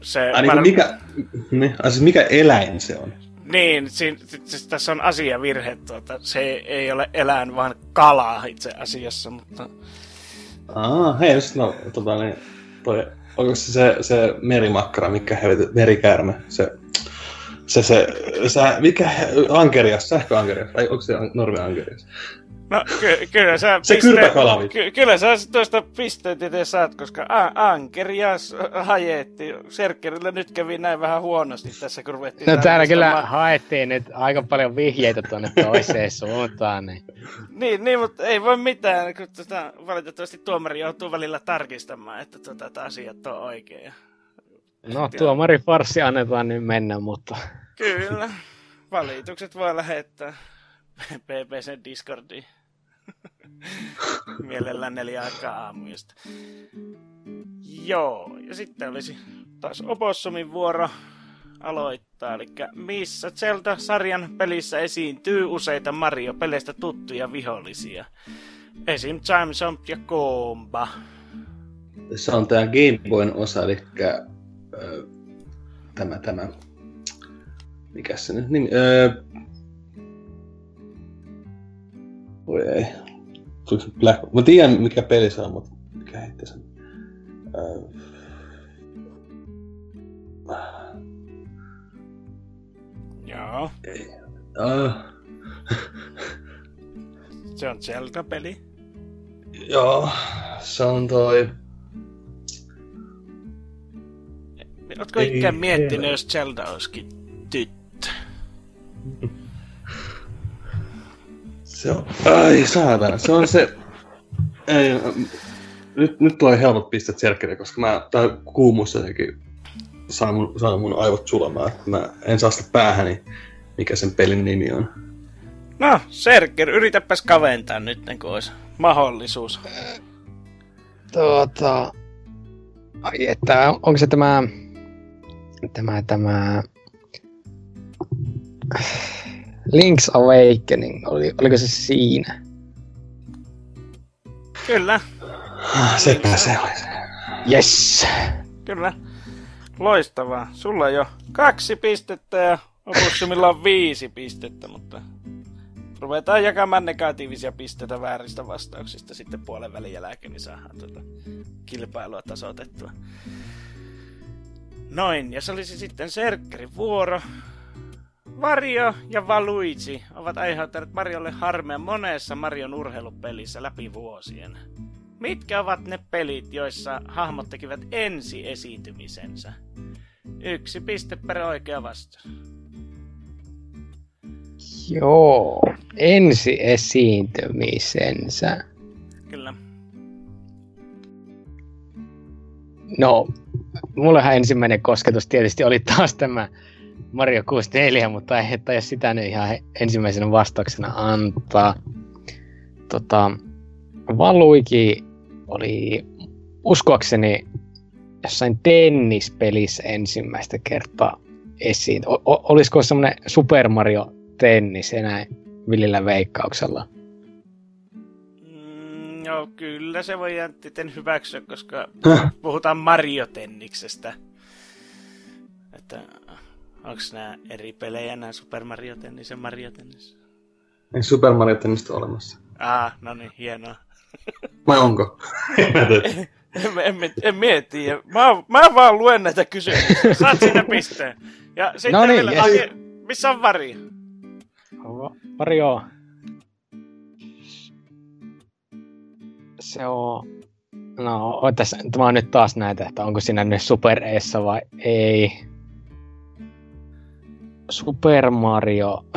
se... mikä eläin se on? Niin, tässä on asiavirhe, se ei ole eläin, vaan kalaa itse asiassa, mutta... onko se merimakkara, mikä hävity, merikäärme, mikä ankerias, sähköankerias, vai onko se normiankerias? No, kyllä sä... Se kyrpäkalavi. Kyllä sä tuosta pisteet itse saat, koska ankerias hajettiin. Serkkerillä nyt kävi näin vähän huonosti tässä, kun ruvettiin... No täällä kyllä haettiin nyt aika paljon vihjeitä tuonne toiseen suuntaan. Niin, mutta ei voi mitään, kun valitettavasti tuomari joutuu välillä tarkistamaan, että asiat on oikein. No tuomari farssi annetaan nyt mennä, mutta... Kyllä, valitukset voi lähettää BBCn Discordiin. Mielellään 4 aamuista. Joo, ja sitten olisi taas Opossumin vuoro aloittaa. Eli missä Zelda-sarjan pelissä esiintyy useita Mario-peleistä tuttuja vihollisia. Esim. Timesomp ja Koomba. Se on tää Gameboyn osa, eli tämä. Mikäs se nyt nimi? Voi ei. Mä tiedän mikä peli se on, mutta mikä heittää sen. Joo. Se on Zelda-peli. Joo, se on toi... Ootko ikään miettinyt, jos Zelda olisikin tyttö? Se on... Ai saatana, se on se... Ei, nyt tulee helpot pistet serkkerille, koska tää kuumuus jotenkin saa mun aivot sulamaan. Mä en saa sitä päähäni, mikä sen pelin nimi on. No, Serker, yritäpäs kaventaa nyt, kun olisi mahdollisuus. Ai, että onko se tämä Link's Awakening, oliko se siinä? Kyllä. Sepä se olisi. Yes. Kyllä. Loistavaa. Sulla on jo 2 pistettä ja Opussumilla on 5 pistettä, mutta ruvetaan jakamaan negatiivisia pisteitä vääristä vastauksista sitten puolen välin jälkeen, niin saadaan kilpailua tasoitettua. Noin, ja se olisi sitten Serkkerin vuoro. Mario ja Waluigi ovat aiheuttaneet Mariolle harmea monessa Marion urheilupelissä läpi vuosien. Mitkä ovat ne pelit, joissa hahmot tekivät ensi esiintymisensä? 1 piste per oikea vastaus. Joo, ensi esiintymisensä. Kyllä. No, mullehan ensimmäinen kosketus tietysti oli taas tämä Mario 64, mutta ei jos sitä nyt ihan ensimmäisenä vastauksena antaa. Waluigi oli uskoakseni jossain tennispelissä ensimmäistä kertaa esiin. Olisiko semmoinen Super Mario Tennis enää villillä veikkauksella? No kyllä se voi jäntiten hyväksyä, koska puhutaan Mario-tenniksestä. Että... Onks nää eri pelejä, nää Super Mario Tennis ja Mario Tennis? Ei Super Mario Tennis ole olemassa. No niin, hienoa. Vai onko? En mieti. Mä vaan luen näitä kysymyksiä. Saat siinä pisteen. Ja sitten no niin, vielä... Yes. Missä on Vario? Vario. Se on... No, tässä, tämä on nyt taas näitä, että onko siinä nyt Super Eessä vai ei.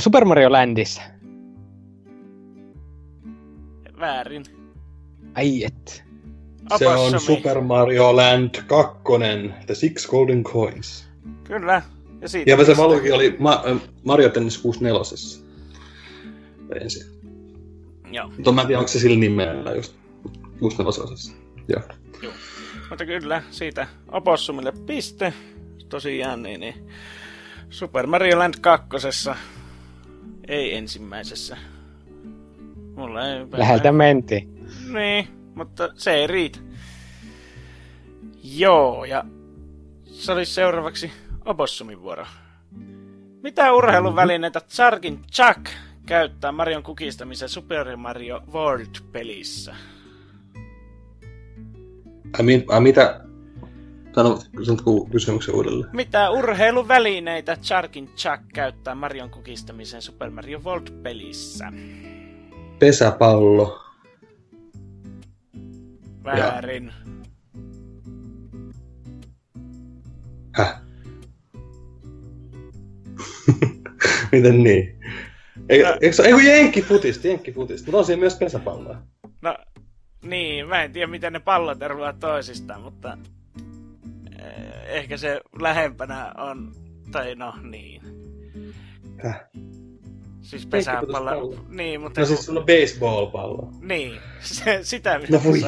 Super Mario Landissä. Väärin. Ai et. Se on Super Mario Land 2, The 6 Golden Coins. Kyllä. Ja siitä. Ja se Waluigi oli Mario Tennis 64. Ensin. Joo. Mutta mä en tiedä, onko se sillä nimellä just 64. Joo. Joo. Mutta kyllä, siitä Opossumille piste. Tosiaan niin. Super Mario Land 2. Ei ensimmäisessä Mulle ei... Läheltä mentiin. Niin, mutta se ei riitä. Joo, ja se olisi seuraavaksi Obossumin vuoro. Mitä urheiluvälineitä Tsarkin Chuck käyttää Marion kukistamisen Super Mario World-pelissä? Mitä... Sanotko kysymyksen uudelleen? Mitä urheiluvälineitä Tsarkin Chuck käyttää Marion kukistamisen Super Mario World-pelissä? Pesäpallo. Väärin. Ja. Häh? Miten niin? Eikö jenkkifutista? Mutta on siinä myös pesäpalloa. No, niin. Mä en tiedä, miten ne pallot eroavat toisistaan, mutta... ehkä se lähempänä on... Tai no, niin. Häh? Siis pesäpallo... Niin, mutta... No siis sulla on baseball-pallo. Niin. Sitä minä no, voi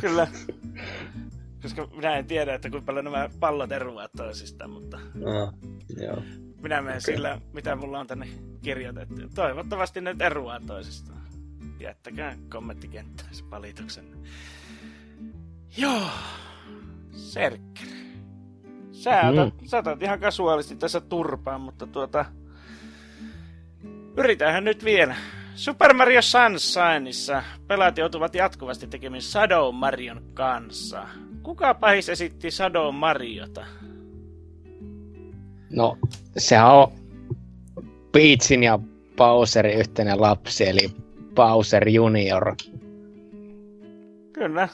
Kyllä. Koska minä en tiedä, että kuinka paljon nämä pallot eroavat toisistaan, mutta... joo. Minä menen sillä, mitä mulla on tänne kirjoitettu. Toivottavasti ne eroavat toisistaan. Jättäkää kommenttikenttään se valituksen. Joo. Serkkeri. Sä otat ihan kasuaalisti tässä turpaan, mutta yritäänhän nyt vielä. Super Mario Sunshineissa pelaat joutuvat jatkuvasti tekemään Shadow Marion kanssa. Kuka pahis esitti Shadow Mariota? No, sehän on Peachin ja Bowserin yhteinen lapsi, eli Bowser Junior. Kyllä.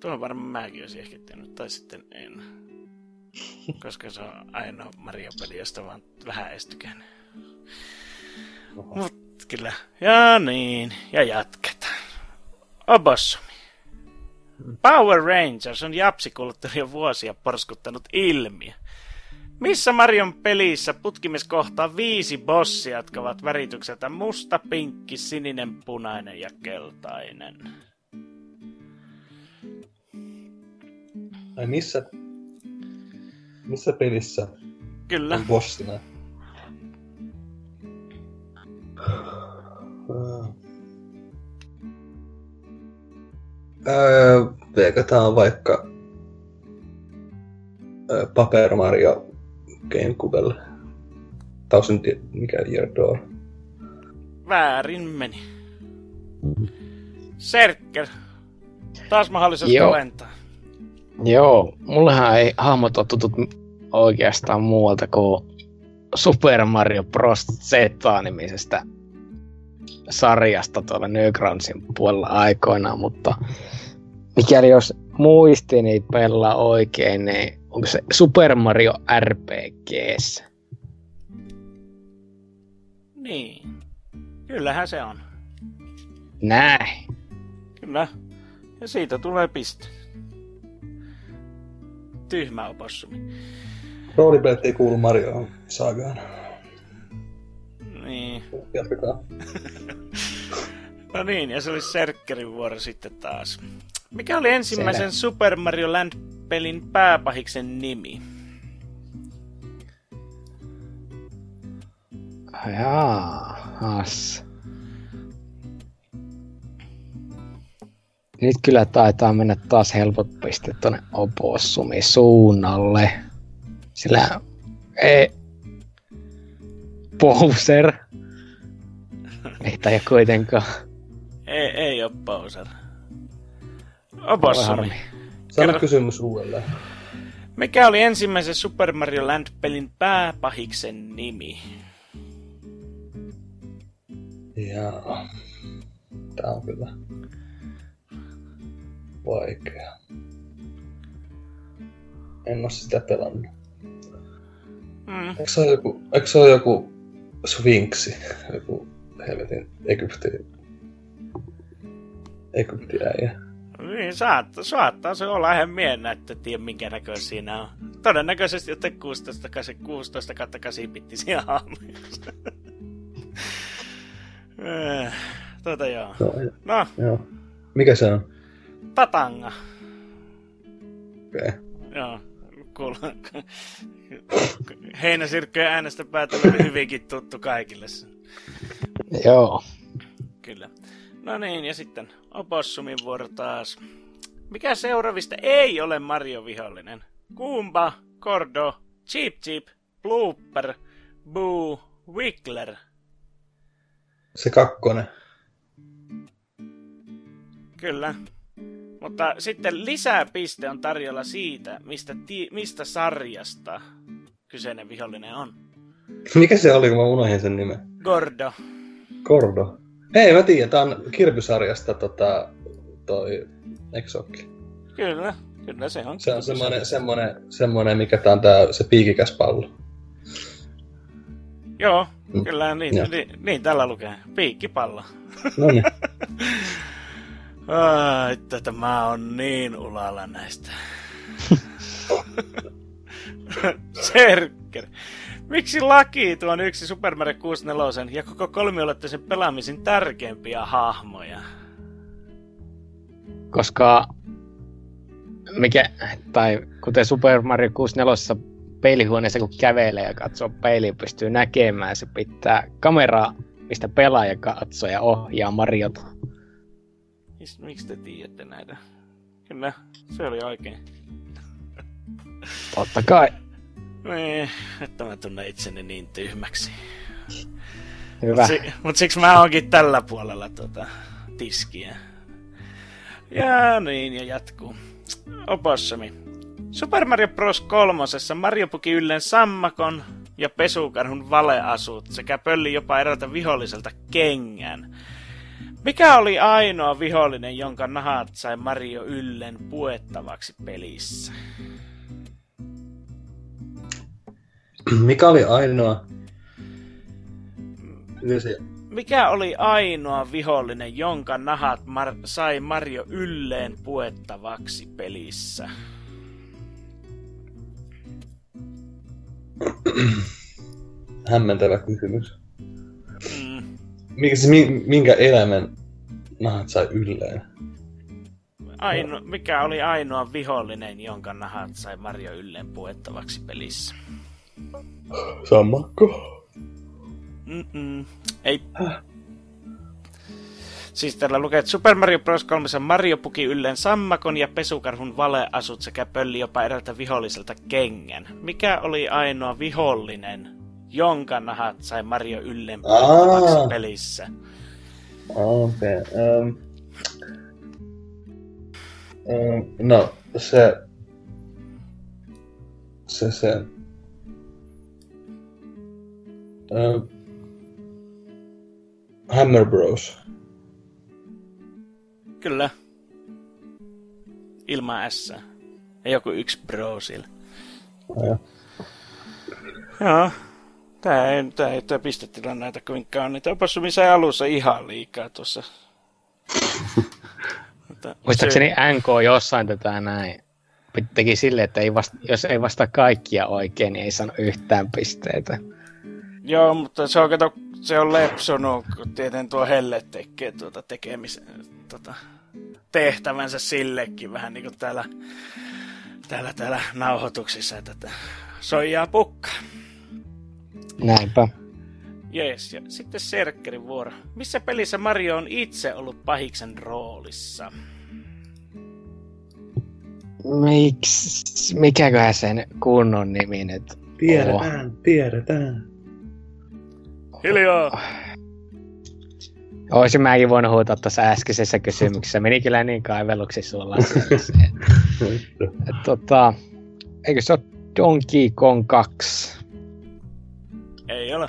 Tuo varmaan mäkin olisin ehkä tehnyt, tai sitten en. Koska se on ainoa Mario-peli, josta vaan vähän estykään. Mut kyllä. Ja niin. Ja jatketaan. Obossumi. Power Rangers on japsikulttuuria vuosia porskuttanut ilmiö. Missä Marion pelissä putkimies kohtaa 5 bossia, jotka ovat väritykseltä musta, pinkki, sininen, punainen ja keltainen? Ai missä? Missä pelissä Kyllä. on bossina? Veikataan vaikka Paper Mario Gamecubelle. Mikä Year Door? Väärin meni. Serkker. Taas mahdollisuus koventaa. Joo, mullehan ei hahmot ole tutut oikeastaan muualta kuin Super Mario Bros. Z-nimisestä sarjasta tuolla Newgroundsin puolella aikoinaan, mutta mikäli jos muistini pelaa oikein, niin onko se Super Mario RPGs? Niin, kyllähän se on. Näin. Kyllä, ja siitä tulee piste. Tyhmä opossumi. Roolipelit ei kuulu Marioon saagaan. Niin. Jatketaan. No niin, ja se oli Serkkerin vuoro sitten taas. Mikä oli ensimmäisen Super Mario Land-pelin pääpahiksen nimi? Jaahas. Nyt kyllä taitaa mennä taas helpot pistet tuonne opossumi suunnalle. Sillä Bowser. Ei taida kuitenkaan. Ei oo Bowser. Opossumi. Sano kysymys uudelleen. Mikä oli ensimmäisen Super Mario Land-pelin pääpahiksen nimi? Jaa. Tää on kyllä... vaikea. En oo sitä pelannut. Eikö se ole joku Swinksi? Joku helvetin Egypti äijä. Niin, saattaa se olla. Eihän mie näyttä tiedä minkä näköinen siinä on. Todennäköisesti joten 16-8 pittisiä hahmoja. Joo. No. Joo. Mikä se on? Tatanga. Okei. Okay. Joo. Heinäsirkkojen äänestä päätellä on hyvinkin tuttu kaikille. Joo. Kyllä. No niin, ja sitten Opossumin vuoro taas. Mikä seuraavista ei ole Mario vihollinen? Kumba, Kordo, Chip Chip, Blooper, Boo, Wiggler. Se kakkonen. Kyllä. Mutta sitten lisäpiste on tarjolla siitä, mistä sarjasta kyseinen vihollinen on. Mikä se oli, kun mä unohdin sen nimen? Gordo. Gordo. Ei, mä tiedän, tää on Kirby-sarjasta toi Exokki. Kyllä, kyllä se on. Se on semmonen mikä tää on se piikikäs pallo. Joo, kyllä niin tällä lukee. Piikkipallo. No niin. Että tämä on niin ulalla näistä. Serker. Miksi laki tuon yksi Super Mario 64 ja koko kolmiulotteisen pelaamisen tärkeimpiä hahmoja? Koska kuten Super Mario 64 peilihuoneessa kun kävelee ja katsoo peiliin, pystyy näkemään, se pitää kameraa, mistä pelaaja katsoo ja ohjaa Mariota. Miksi te tiedätte näitä? Kyllä, se oli oikein. Totta kai. Että mä tunnen itseni niin tyhmäksi. Hyvä. Mut siksi mä oonkin tällä puolella tiskiä. Ja niin, ja jatkuu. Opossami. Super Mario Bros. 3. Mario puki ylleen sammakon ja pesukarhun valeasut sekä pölli jopa eräältä viholliselta kengän. Mikä oli ainoa vihollinen, jonka nahat sai Mario yllen puettavaksi pelissä? Mikä oli ainoa vihollinen, jonka nahat sai Mario ylleen puettavaksi pelissä? Hämmentävä kysymys. Minkä eläimen nahat sai ylleen? Mikä oli ainoa vihollinen, jonka nahat sai Mario ylleen puettavaksi pelissä? Sammakko. Ei. Siis täällä lukee, että Super Mario Bros. 3. Mario puki ylleen sammakon ja pesukarhun valeasut sekä pölli jopa eräältä viholliselta kengän. Mikä oli ainoa vihollinen, jonka nahat sai Mario ylleen puettavaksi pelissä? Okei. No, se. Hammer Bros. Kyllä. Ilman S. Ja joku yksi bro sillä. Joo. Tää pistetila näitä kuinkaan. Niitä opassumiseen alussa ihan liikaa tuossa. Muistaakseni NK jossain tätä näin. Teki silleen, että jos ei vastaa kaikkia oikein, niin ei sano yhtään pisteitä. Joo, mutta se on, lepsunut, kun tietenkin tuo Helle tekee tehtävänsä sillekin, vähän niin kuin täällä nauhoituksissa tätä soijaa pukka. Näinpä. Jees, ja sitten Serkkerin vuoro. Missä pelissä Mario on itse ollut pahiksen roolissa? Mikäköhän sen kunnon nimi nyt on? Tiedetään. Hiljaa! Oisin mäkin voinut huutaa tuossa äskeisessä kysymyksessä. Meni kyllä niin kaivelluksi sulla. Eikö se ole Donkey Kong 2? Ei ole.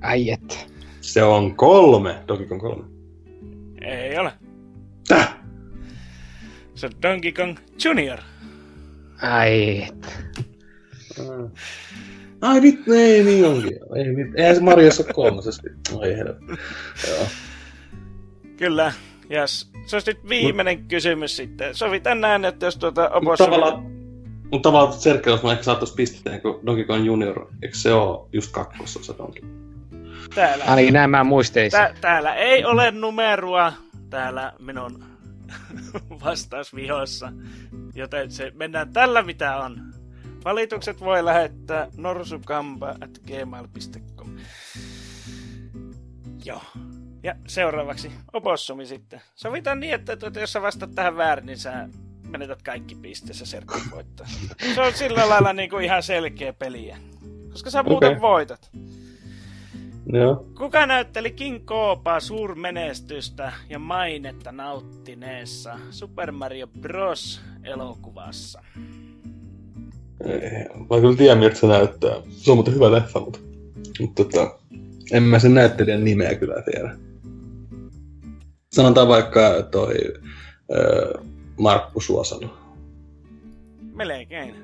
Ai et. Se on 3. Donkey Kong 3. Ei ole. Täh? Se on Donkey Kong Junior. Ai et. Ai vittu, ei niin onkin. Eihän se Mariossa ole 3. Ai helppo. Kyllä. Yes. Se olisi nyt viimeinen kysymys sitten. Sovitaan näin, että jos opossa... Mutta tavallaan Serkkelos mä ehkä saattais pistetään, kun Donkey Kong Junior, eikö se oo just 2. Donkey? Ainakin näin mä muisteisin. Täällä ei ole numeroa. Täällä minun vastausvihossa. Joten se mennään tällä mitä on. Valitukset voi lähettää norsukampa@gmail.com. Joo. Ja seuraavaksi opossumi sitten. Sovitaan niin, että jos sä vastaat tähän väärin, niin sä menetät kaikki pisteessä Serkku voittaa. Se on sillä lailla niinku ihan selkeä peliä. Koska sä muuten voitat. No. Kuka näytteli King Koopaa suurmenestystä ja mainetta nauttineessa Super Mario Bros. Elokuvassa? Mä kyllä tiedän, miltä se näyttää. Se on muuten hyvä leffa, mutta en mä sen näyttelijän nimeä kyllä tiedä. Sanotaan vaikka toi Markku Suosalo. Melkein.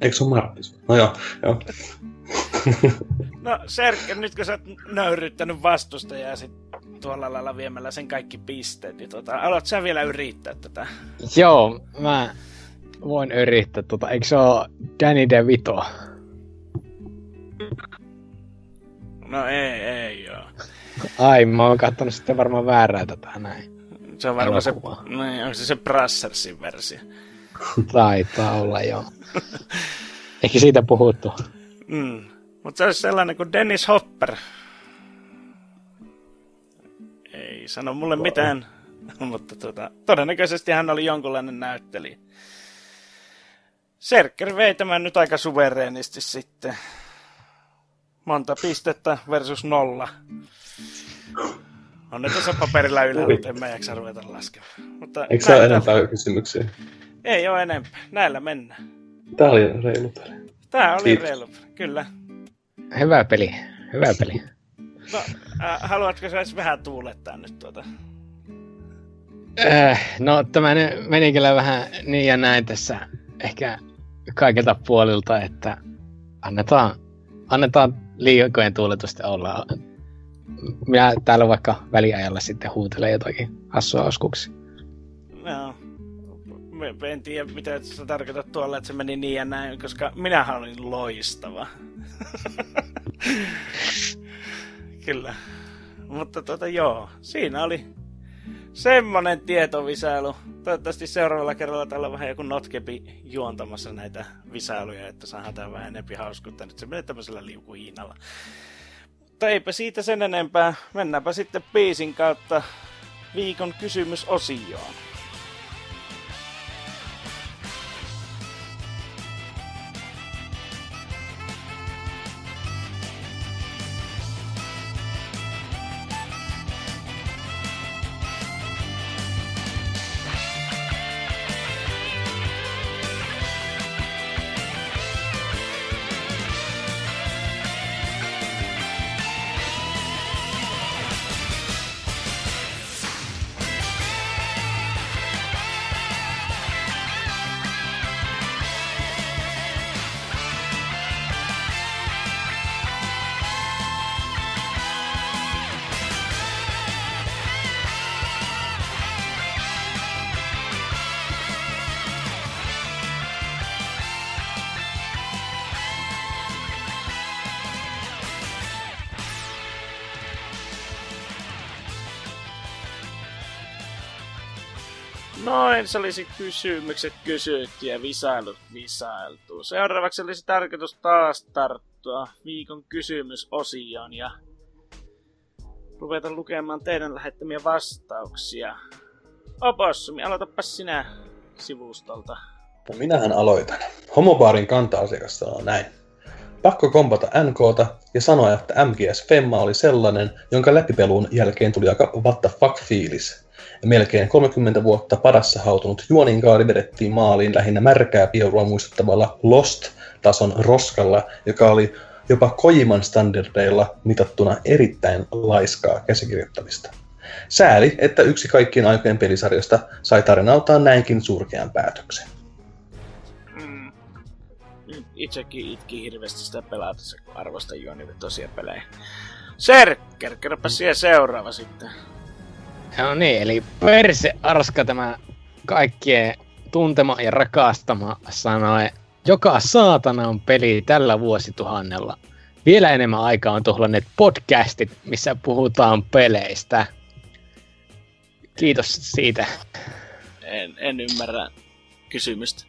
Eikö se ole Martti Suosalo? No joo. No Serkka, nyt kun sä oot nöyryttänyt vastustajaa sit tuolla lailla viemällä sen kaikki pisteet, niin aloit sä vielä yrittää tätä? Joo, mä voin yrittää eikö se oo Danny DeVito? No ei joo. Ai, mä oon kattonut sitten varmaan väärää tätä näin. Se on varmaan elokuvaa. No, onko se Brassersin versio? Taitaa olla joo. Ehkä siitä puhuttu. Mutta se olisi sellainen kuin Dennis Hopper. Ei sano mulle mitään, mutta todennäköisesti hän oli jonkunlainen näyttelijä. Serker vei tämän nyt aika suvereenisti sitten. Monta pistettä versus 0. On ne tässä paperilla ylällä, en mä jaksa ruveta laskemaan. Mutta eikö se ole enempää kysymyksiä? Ei ole enempää, näillä mennään. Tää oli reilu peli. Tää oli reilu peli, kyllä. Hyvä peli. No, haluatko sä edes vähän tuulettaa nyt ? No, tämä meni kyllä vähän niin ja näin tässä ehkä kaikilta puolilta, että annetaan liikojen tuuletusten olla. Minä täällä vaikka väliajalla sitten huutelen jotakin hassua oskuksi. No, en tiedä mitä sä tarkoitat tuolla, että se meni niin ja näin, koska minähän olin loistava. Kyllä. Mutta joo, siinä oli semmonen tietovisailu. Toivottavasti seuraavalla kerralla täällä on vähän joku notkepi juontamassa näitä visailuja, että saadaan tää vähän enempi hauskuutta. Nyt se menee tämmöisellä liukuhiinalla. Mutta eipä siitä sen enempää. Mennäänpä sitten biisin kautta viikon kysymysosioon. Se olisi kysymykset kysytty ja visailut visailtuu. Seuraavaksi olisi tarkoitus taas tarttua viikon kysymysosioon ja ruveta lukemaan teidän lähettämiä vastauksia. Opossumi, aloitapas sinä sivustolta. No minähän aloitan. Homobaarin kanta-asiakas sanoo näin. Pakko kompata NK:ta ja sanoa, että MGS Femma oli sellainen, jonka läpipelun jälkeen tuli aika what the fuck fiilis. Ja melkein 30 vuotta padassa hautunut juoninkaari vedettiin maaliin lähinnä märkää piorua muistuttavalla Lost-tason roskalla, joka oli jopa Kojiman standardeilla mitattuna erittäin laiskaa käsikirjoittamista. Sääli, että yksi kaikkien aikojen pelisarjasta sai tarinaltaan näinkin surkean päätöksen. Itsekin itki hirveästi sitä pelaatessa, kun arvostan juonivetosia pelejä. Serkker, kerropa siihen seuraava sitten. No niin, eli perse arska tämä kaikkien tuntema ja rakastama sanoi, joka saatana on peli tällä vuosituhannella. Vielä enemmän aikaa on tuhlanneet podcastit, missä puhutaan peleistä. Kiitos siitä. En ymmärrä kysymystä.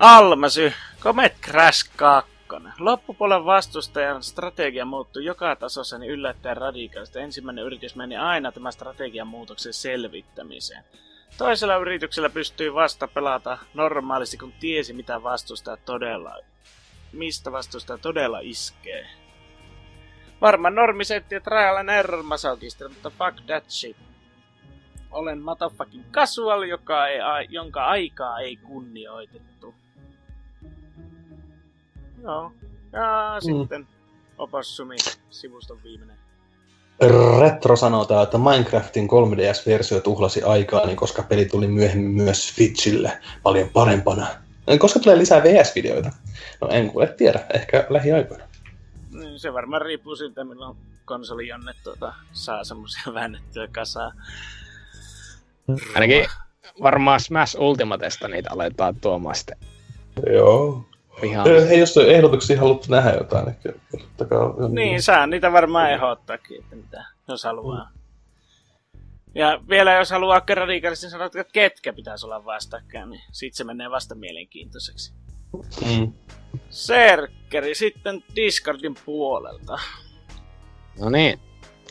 Almasy, Comet Crash 2. Loppupuolen vastustajan strategia muuttui joka tasossa niin yllättäen radikaalisti. Ensimmäinen yritys meni aina tämän strategian muutoksen selvittämiseen. Toisella yrityksellä pystyi vasta pelata normaalisti, kun tiesi mitä vastustaja todella, mistä vastustaja todella iskee. Varmaan normisetti ja trial and error masokista, mutta fuck that shit. Olen motherfucking casual, jonka aikaa ei kunnioitettu. Joo. Ja sitten Opossumi, sivuston viimeinen. Retro sanotaan, että Minecraftin 3DS-versio tuhlasi aikaa, niin koska peli tuli myöhemmin myös Switchille paljon parempana. Koska tulee lisää VS-videoita? No en kuule tiedä, ehkä lähiaikoina. Se varmaan riippuu siltä, milloin konsoli jonne saa semmoisia väännettyä kasaa. Ainakin varmaan Smash Ultimatesta niitä aletaan tuomaan sitten. Joo. Hei, jos ehdotuksia haluat nähdä jotain, ehkä ottakaa... Niin, saa niitä varmaan ehdottaakin, että mitä, jos haluaa. Ja vielä jos haluaa radikaalisti sanoa, että ketkä pitäisi olla vastakkain, niin sit se menee vasta mielenkiintoiseksi. Serkkeri sitten Discordin puolelta. No niin.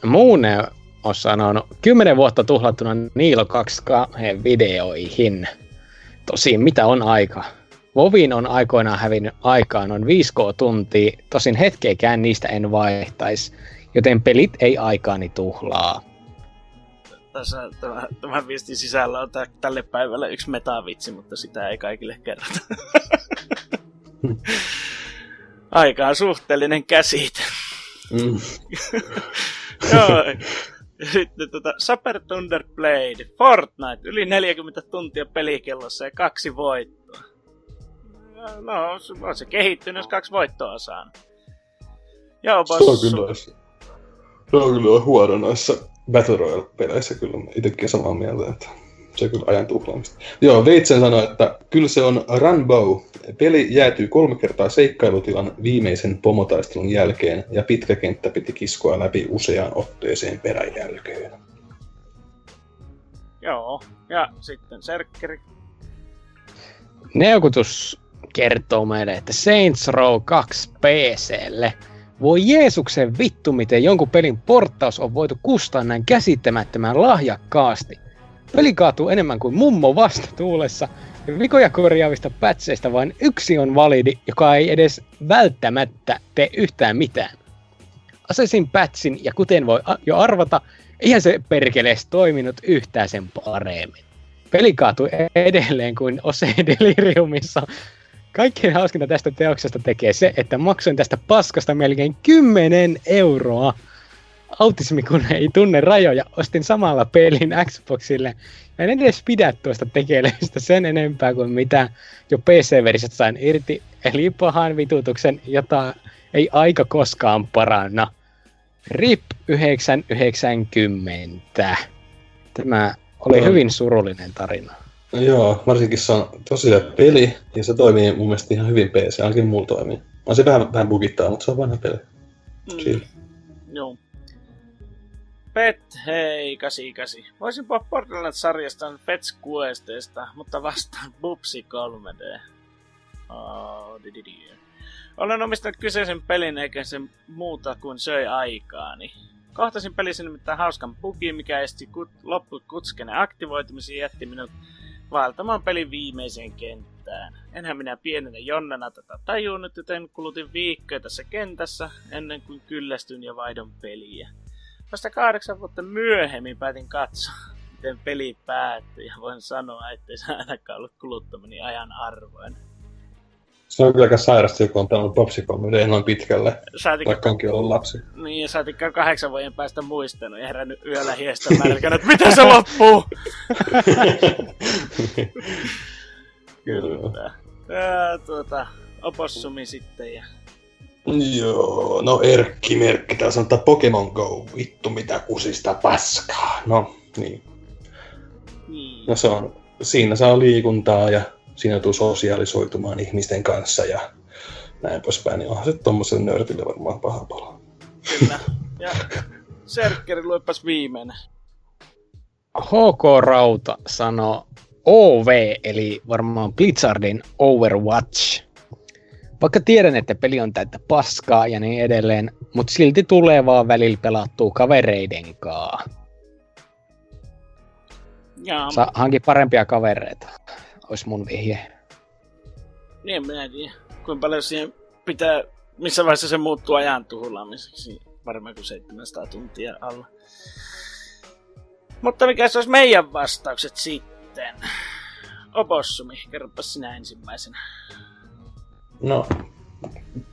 Muune on sanonut, 10 vuotta tuhlattuna Niilo 22 videoihin. Tosin, mitä on aika? Voviin on aikoinaan hävinnyt aikaa noin 5K-tuntia, tosin hetkeikään niistä en vaihtaisi, joten pelit ei aikaani tuhlaa. Tässä tämän viestin sisällä on tälle päivälle yksi metavitsi, mutta sitä ei kaikille kerrota. Aika on suhteellinen käsite. Joo. Sitten Super Thunder Blade, Fortnite, yli 40 tuntia pelikellossa ja 2 voittoa. No, on se kehittynyt, jos 2 voittoa saan. Se on kyllä huono noissa Battle Royale-peleissä, kyllä itsekin samaa mieltä, että se on kyllä ajan tuhlaamista. Joo, Veitsen sanoi, että kyllä se on Runbow. Peli jäätyy 3 kertaa seikkailutilan viimeisen pomotaistelun jälkeen, ja pitkä kenttä piti kiskoa läpi useaan otteeseen peräjälkeen. Joo, ja sitten Serkkeri. Neukutus kertoo meille, että Saints Row 2 PC:lle. Voi Jeesuksen vittu, miten jonkun pelin porttaus on voitu kustaa näin käsittämättömän lahjakkaasti. Peli kaatuu enemmän kuin mummo vastatuulessa, ja vikoja korjaavista patcheista vain yksi on validi, joka ei edes välttämättä tee yhtään mitään. Asesin patchin, ja kuten voi jo arvata, eihän se perkelees toiminut yhtään sen paremmin. Peli kaatui edelleen kuin Osedeliriumissa. Kaikkein hauskinta tästä teoksesta tekee se, että maksoin tästä paskasta melkein 10 euroa. Autismi kun ei tunne rajoja, ostin samalla pelin Xboxille. Mä en edes pidä tuosta tekeleistä sen enempää kuin mitä jo PC-veriset sain irti. Eli pahan vitutuksen, jota ei aika koskaan paranna. RIP 990. Tämä oli hyvin surullinen tarina. No joo, varsinkin se on tosi hyvä peli, ja se toimii mun mielestä ihan hyvin PC, ainakin mulla toimii. On se vähän bugittaa, mutta se on vanha peli. Joo. Pet, hei, 88. Voisin puhua Borderlands-sarjastaan Pets Questesta, mutta vastaan Bubsy 3D. Olen omistanut kyseisen pelin, eikä se muuta kuin söi aikaani. Kohtasin pelissä nimittäin hauskan bugin, mikä esti loppukutskenen aktivoitumisen ja jätti minut vaeltamaan pelin viimeiseen kenttään. Enhän minä pienenä jonnana tätä tajunnut, joten kulutin viikkoja tässä kentässä ennen kuin kyllästyin ja vaihdon peliä. Vasta 8 vuotta myöhemmin päätin katsoa, miten peli päättyi, ja voin sanoa, ettei se ainakaan ollut kuluttamani ajan arvoinen. Se on kyllä aika sairasti, joku on pelannut popsikomediaa noin pitkälle, vaikka onkin ollut lapsi. Niin, ja saatikkaan 8 vuoden päästä muistanut ja herännyt yöllä hiestä märkänä, että miten se loppuu? Kyllä. Ja, Opossumi sitten ja... Joo, no Erkki-merkki, täällä sanotaan Pokemon Go, vittu mitä kusista paskaa. No, niin. No se on, siinä saa liikuntaa ja... Siinä joutuu sosiaalisoitumaan ihmisten kanssa ja näin poispäin, niin onhan se tommoselle nörtille varmaan paha palaa. Kyllä. Ja Serkkeri, luepas viimeinen. HK Rauta sanoo, OV, eli varmaan Blizzardin Overwatch. Vaikka tiedän, että peli on täyttä paskaa ja niin edelleen, mutta silti tulee vaan välillä pelattua kavereiden kaa. Hankin parempia kavereita, olisi mun vihje. Niin, minä en tiedä. Kuinka paljon siihen pitää, missä vaiheessa se muuttuu ajan tuhlaamiseksi, varmaan kuin 700 tuntia alla. Mutta mikä se olisi meidän vastaukset sitten? Opossumi, kerropas sinä ensimmäisenä. No,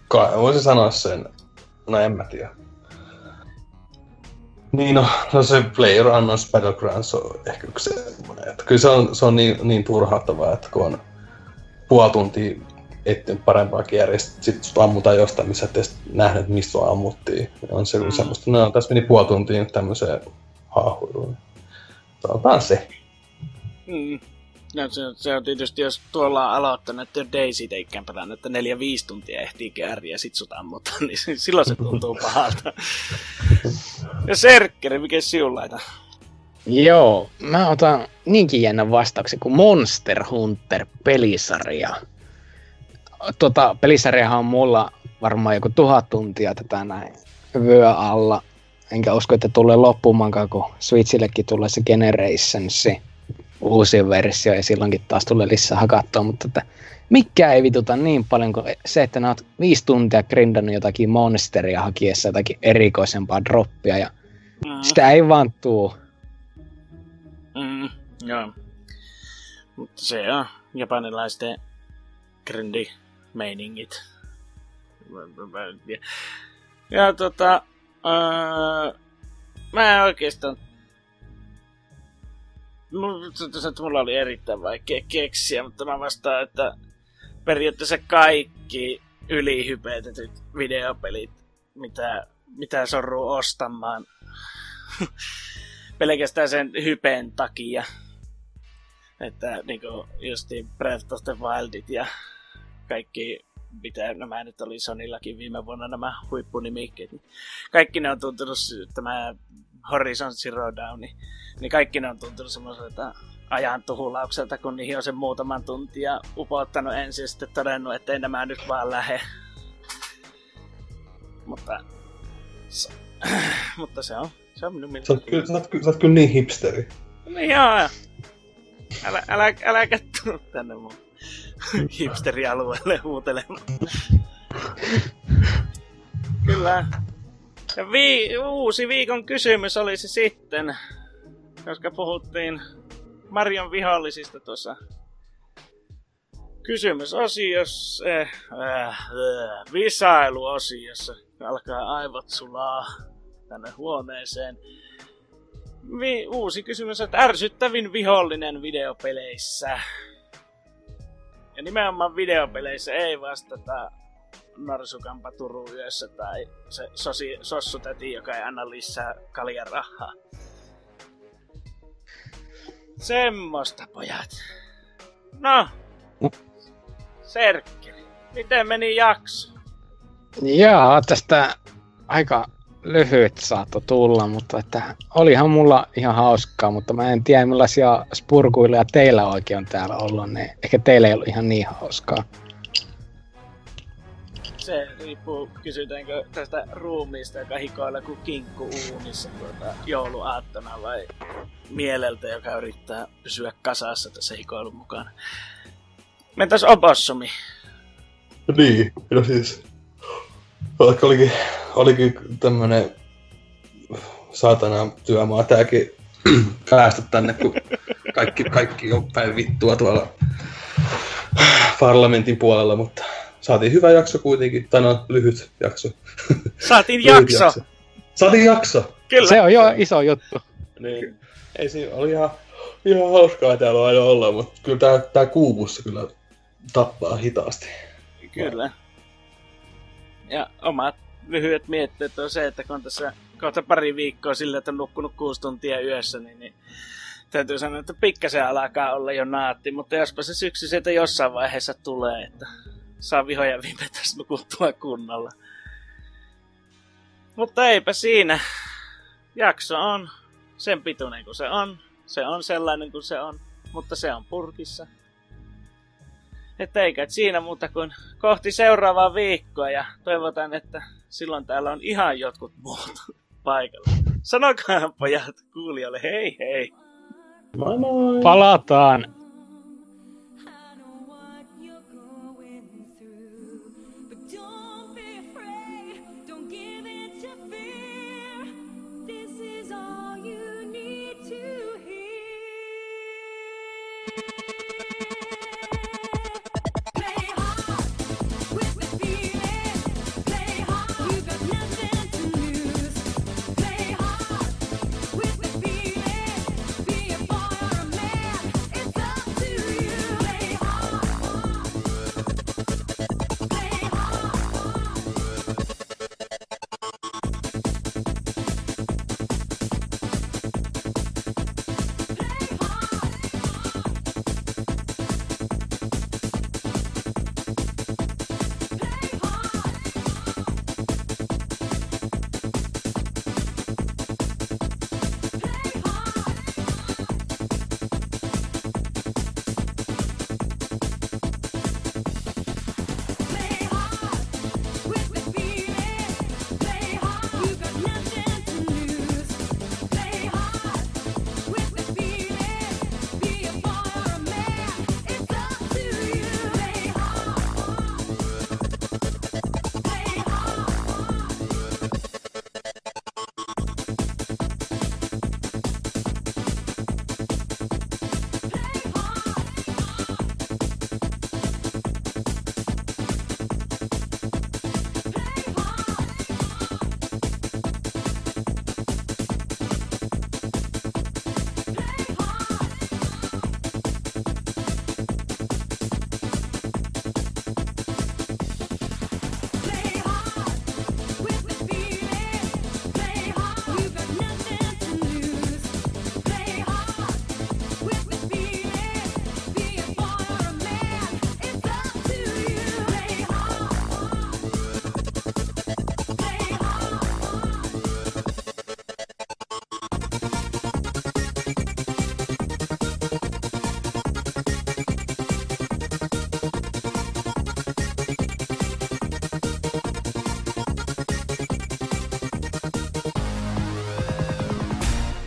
kai voisin sanoa sen. No en mä tiedä. Niin no se PlayerUnknown's Battlegrounds on ehkä yksi semmoinen. Että kyllä se on niin turhauttavaa, että kun on puoli tuntia etsinyt parempaa kierreä, sitten sut ammutaan jostain, missä et edes nähnyt, mistä sua ammuttiin. On se semmoista, no tässä meni puoli tuntia nyt tämmöiseen haahuiluun. Sanotaan se. Mm. No se on tietysti, jos tuolla on aloittanut, että jo Daisyt eikkään pelannut, että 4-5 tuntia ehtii kääriä ja sit sut ammutaan, niin silloin se tuntuu pahalta. Ja Serkkeri, mikä siun laita? Joo, mä otan niinkin jännän vastauksen kuin Monster Hunter-pelisarja. Pelisarjahan on mulla varmaan joku 1000 tuntia tätä näin vyö alla. Enkä usko, että tulee loppumaankaan, kun Switchillekin tulee se Generationsi. Uusi versio ja silloinkin taas tulee lisää hakattua, mutta mikään ei vituta niin paljon kuin se, että nää oot 5 tuntia grindannut jotakin monsteria hakiessa, jotakin erikoisempaa droppia ja sitä ei vaan tuu. Joo. Mutta se on japanilaisten grindimeiningit. Ja mä en oikeastaan mulla oli erittäin vaikea keksiä, mutta mä vastaan, että periaatteessa kaikki ylihypetetyt videopelit, mitä sorruu ostamaan pelkästään sen hypeen takia. Että niinku justiin Breath of the Wildit ja kaikki, mitä nämä nyt oli Sonyllakin viime vuonna nämä huippunimikkeet. Kaikki ne on tuntunut, että mä Horizon Zero Dawn, niin kaikki ne on tuntunut semmoiselta ajan tuhulaukselta, kun niihin on sen muutaman tuntia upottanut ensin ja sitten todennut, ettei nämä nyt vaan lähe. Mutta se on minun mielestä. Sä oot kyllä niin hipsteri. No joo, älä katso tänne mun hipsterialueelle huutelemaan. Kyllä. Ja uusi viikon kysymys olisi sitten, koska puhuttiin Marion vihollisista tuossa kysymysosiossa, visailuosiossa, alkaa aivot sulaa tänne huoneeseen. Uusi kysymys on, että ärsyttävin vihollinen videopeleissä. Ja nimenomaan videopeleissä ei vastata Norsukampa Turun yössä tai se sossutäti, joka ei anna lisää kaljan rahaa. Semmosta, pojat. No, Serkkeli, miten meni jakso? Joo, tästä aika lyhyt saattoi tulla, mutta että olihan mulla ihan hauskaa, mutta mä en tiedä millaisia spurkuiluja teillä oikein on täällä ollut, niin ehkä teillä ei ollut ihan niin hauskaa. Se riippuu, kysytäänkö tästä ruumiista, joka hikoilla kuin kinkku uunissa jouluaattona vai mieleltä, joka yrittää pysyä kasassa tässä hikoilun mukana. Mentäis opossumi. Niin, no siis. Vaikka olikin tämmönen saatanan työmaa tääkin päästä tänne, kun kaikki on päin vittua tuolla parlamentin puolella, mutta saatiin hyvä jakso kuitenkin, tai no, lyhyt jakso. Saatiin jakso! Saatiin jakso! Kyllä. Se on jo iso juttu. Niin. Ei siinä oli ihan hauskaa täällä aina olla, mutta kyllä tää kuumussa kyllä tappaa hitaasti. Kyllä. Ja omat lyhyet mietteet on se, että kun on tässä kohta pari viikkoa sillä, että on nukkunut 6 tuntia yössä, niin täytyy sanoa, että pikkasen alkaa olla jo naatti, mutta jospa se syksy sieltä jossain vaiheessa tulee, että saa vihoja viimetäs nukuttua kunnolla. Mutta eipä siinä. Jakso on sen pituinen kuin se on. Se on sellainen kuin se on. mutta se on purkissa. Että eikä siinä muuta kuin kohti seuraavaa viikkoa ja toivotan, että silloin täällä on ihan jotkut muut paikalla. Sanokaa pojat kuulijoille hei hei! Moi moi! Palataan!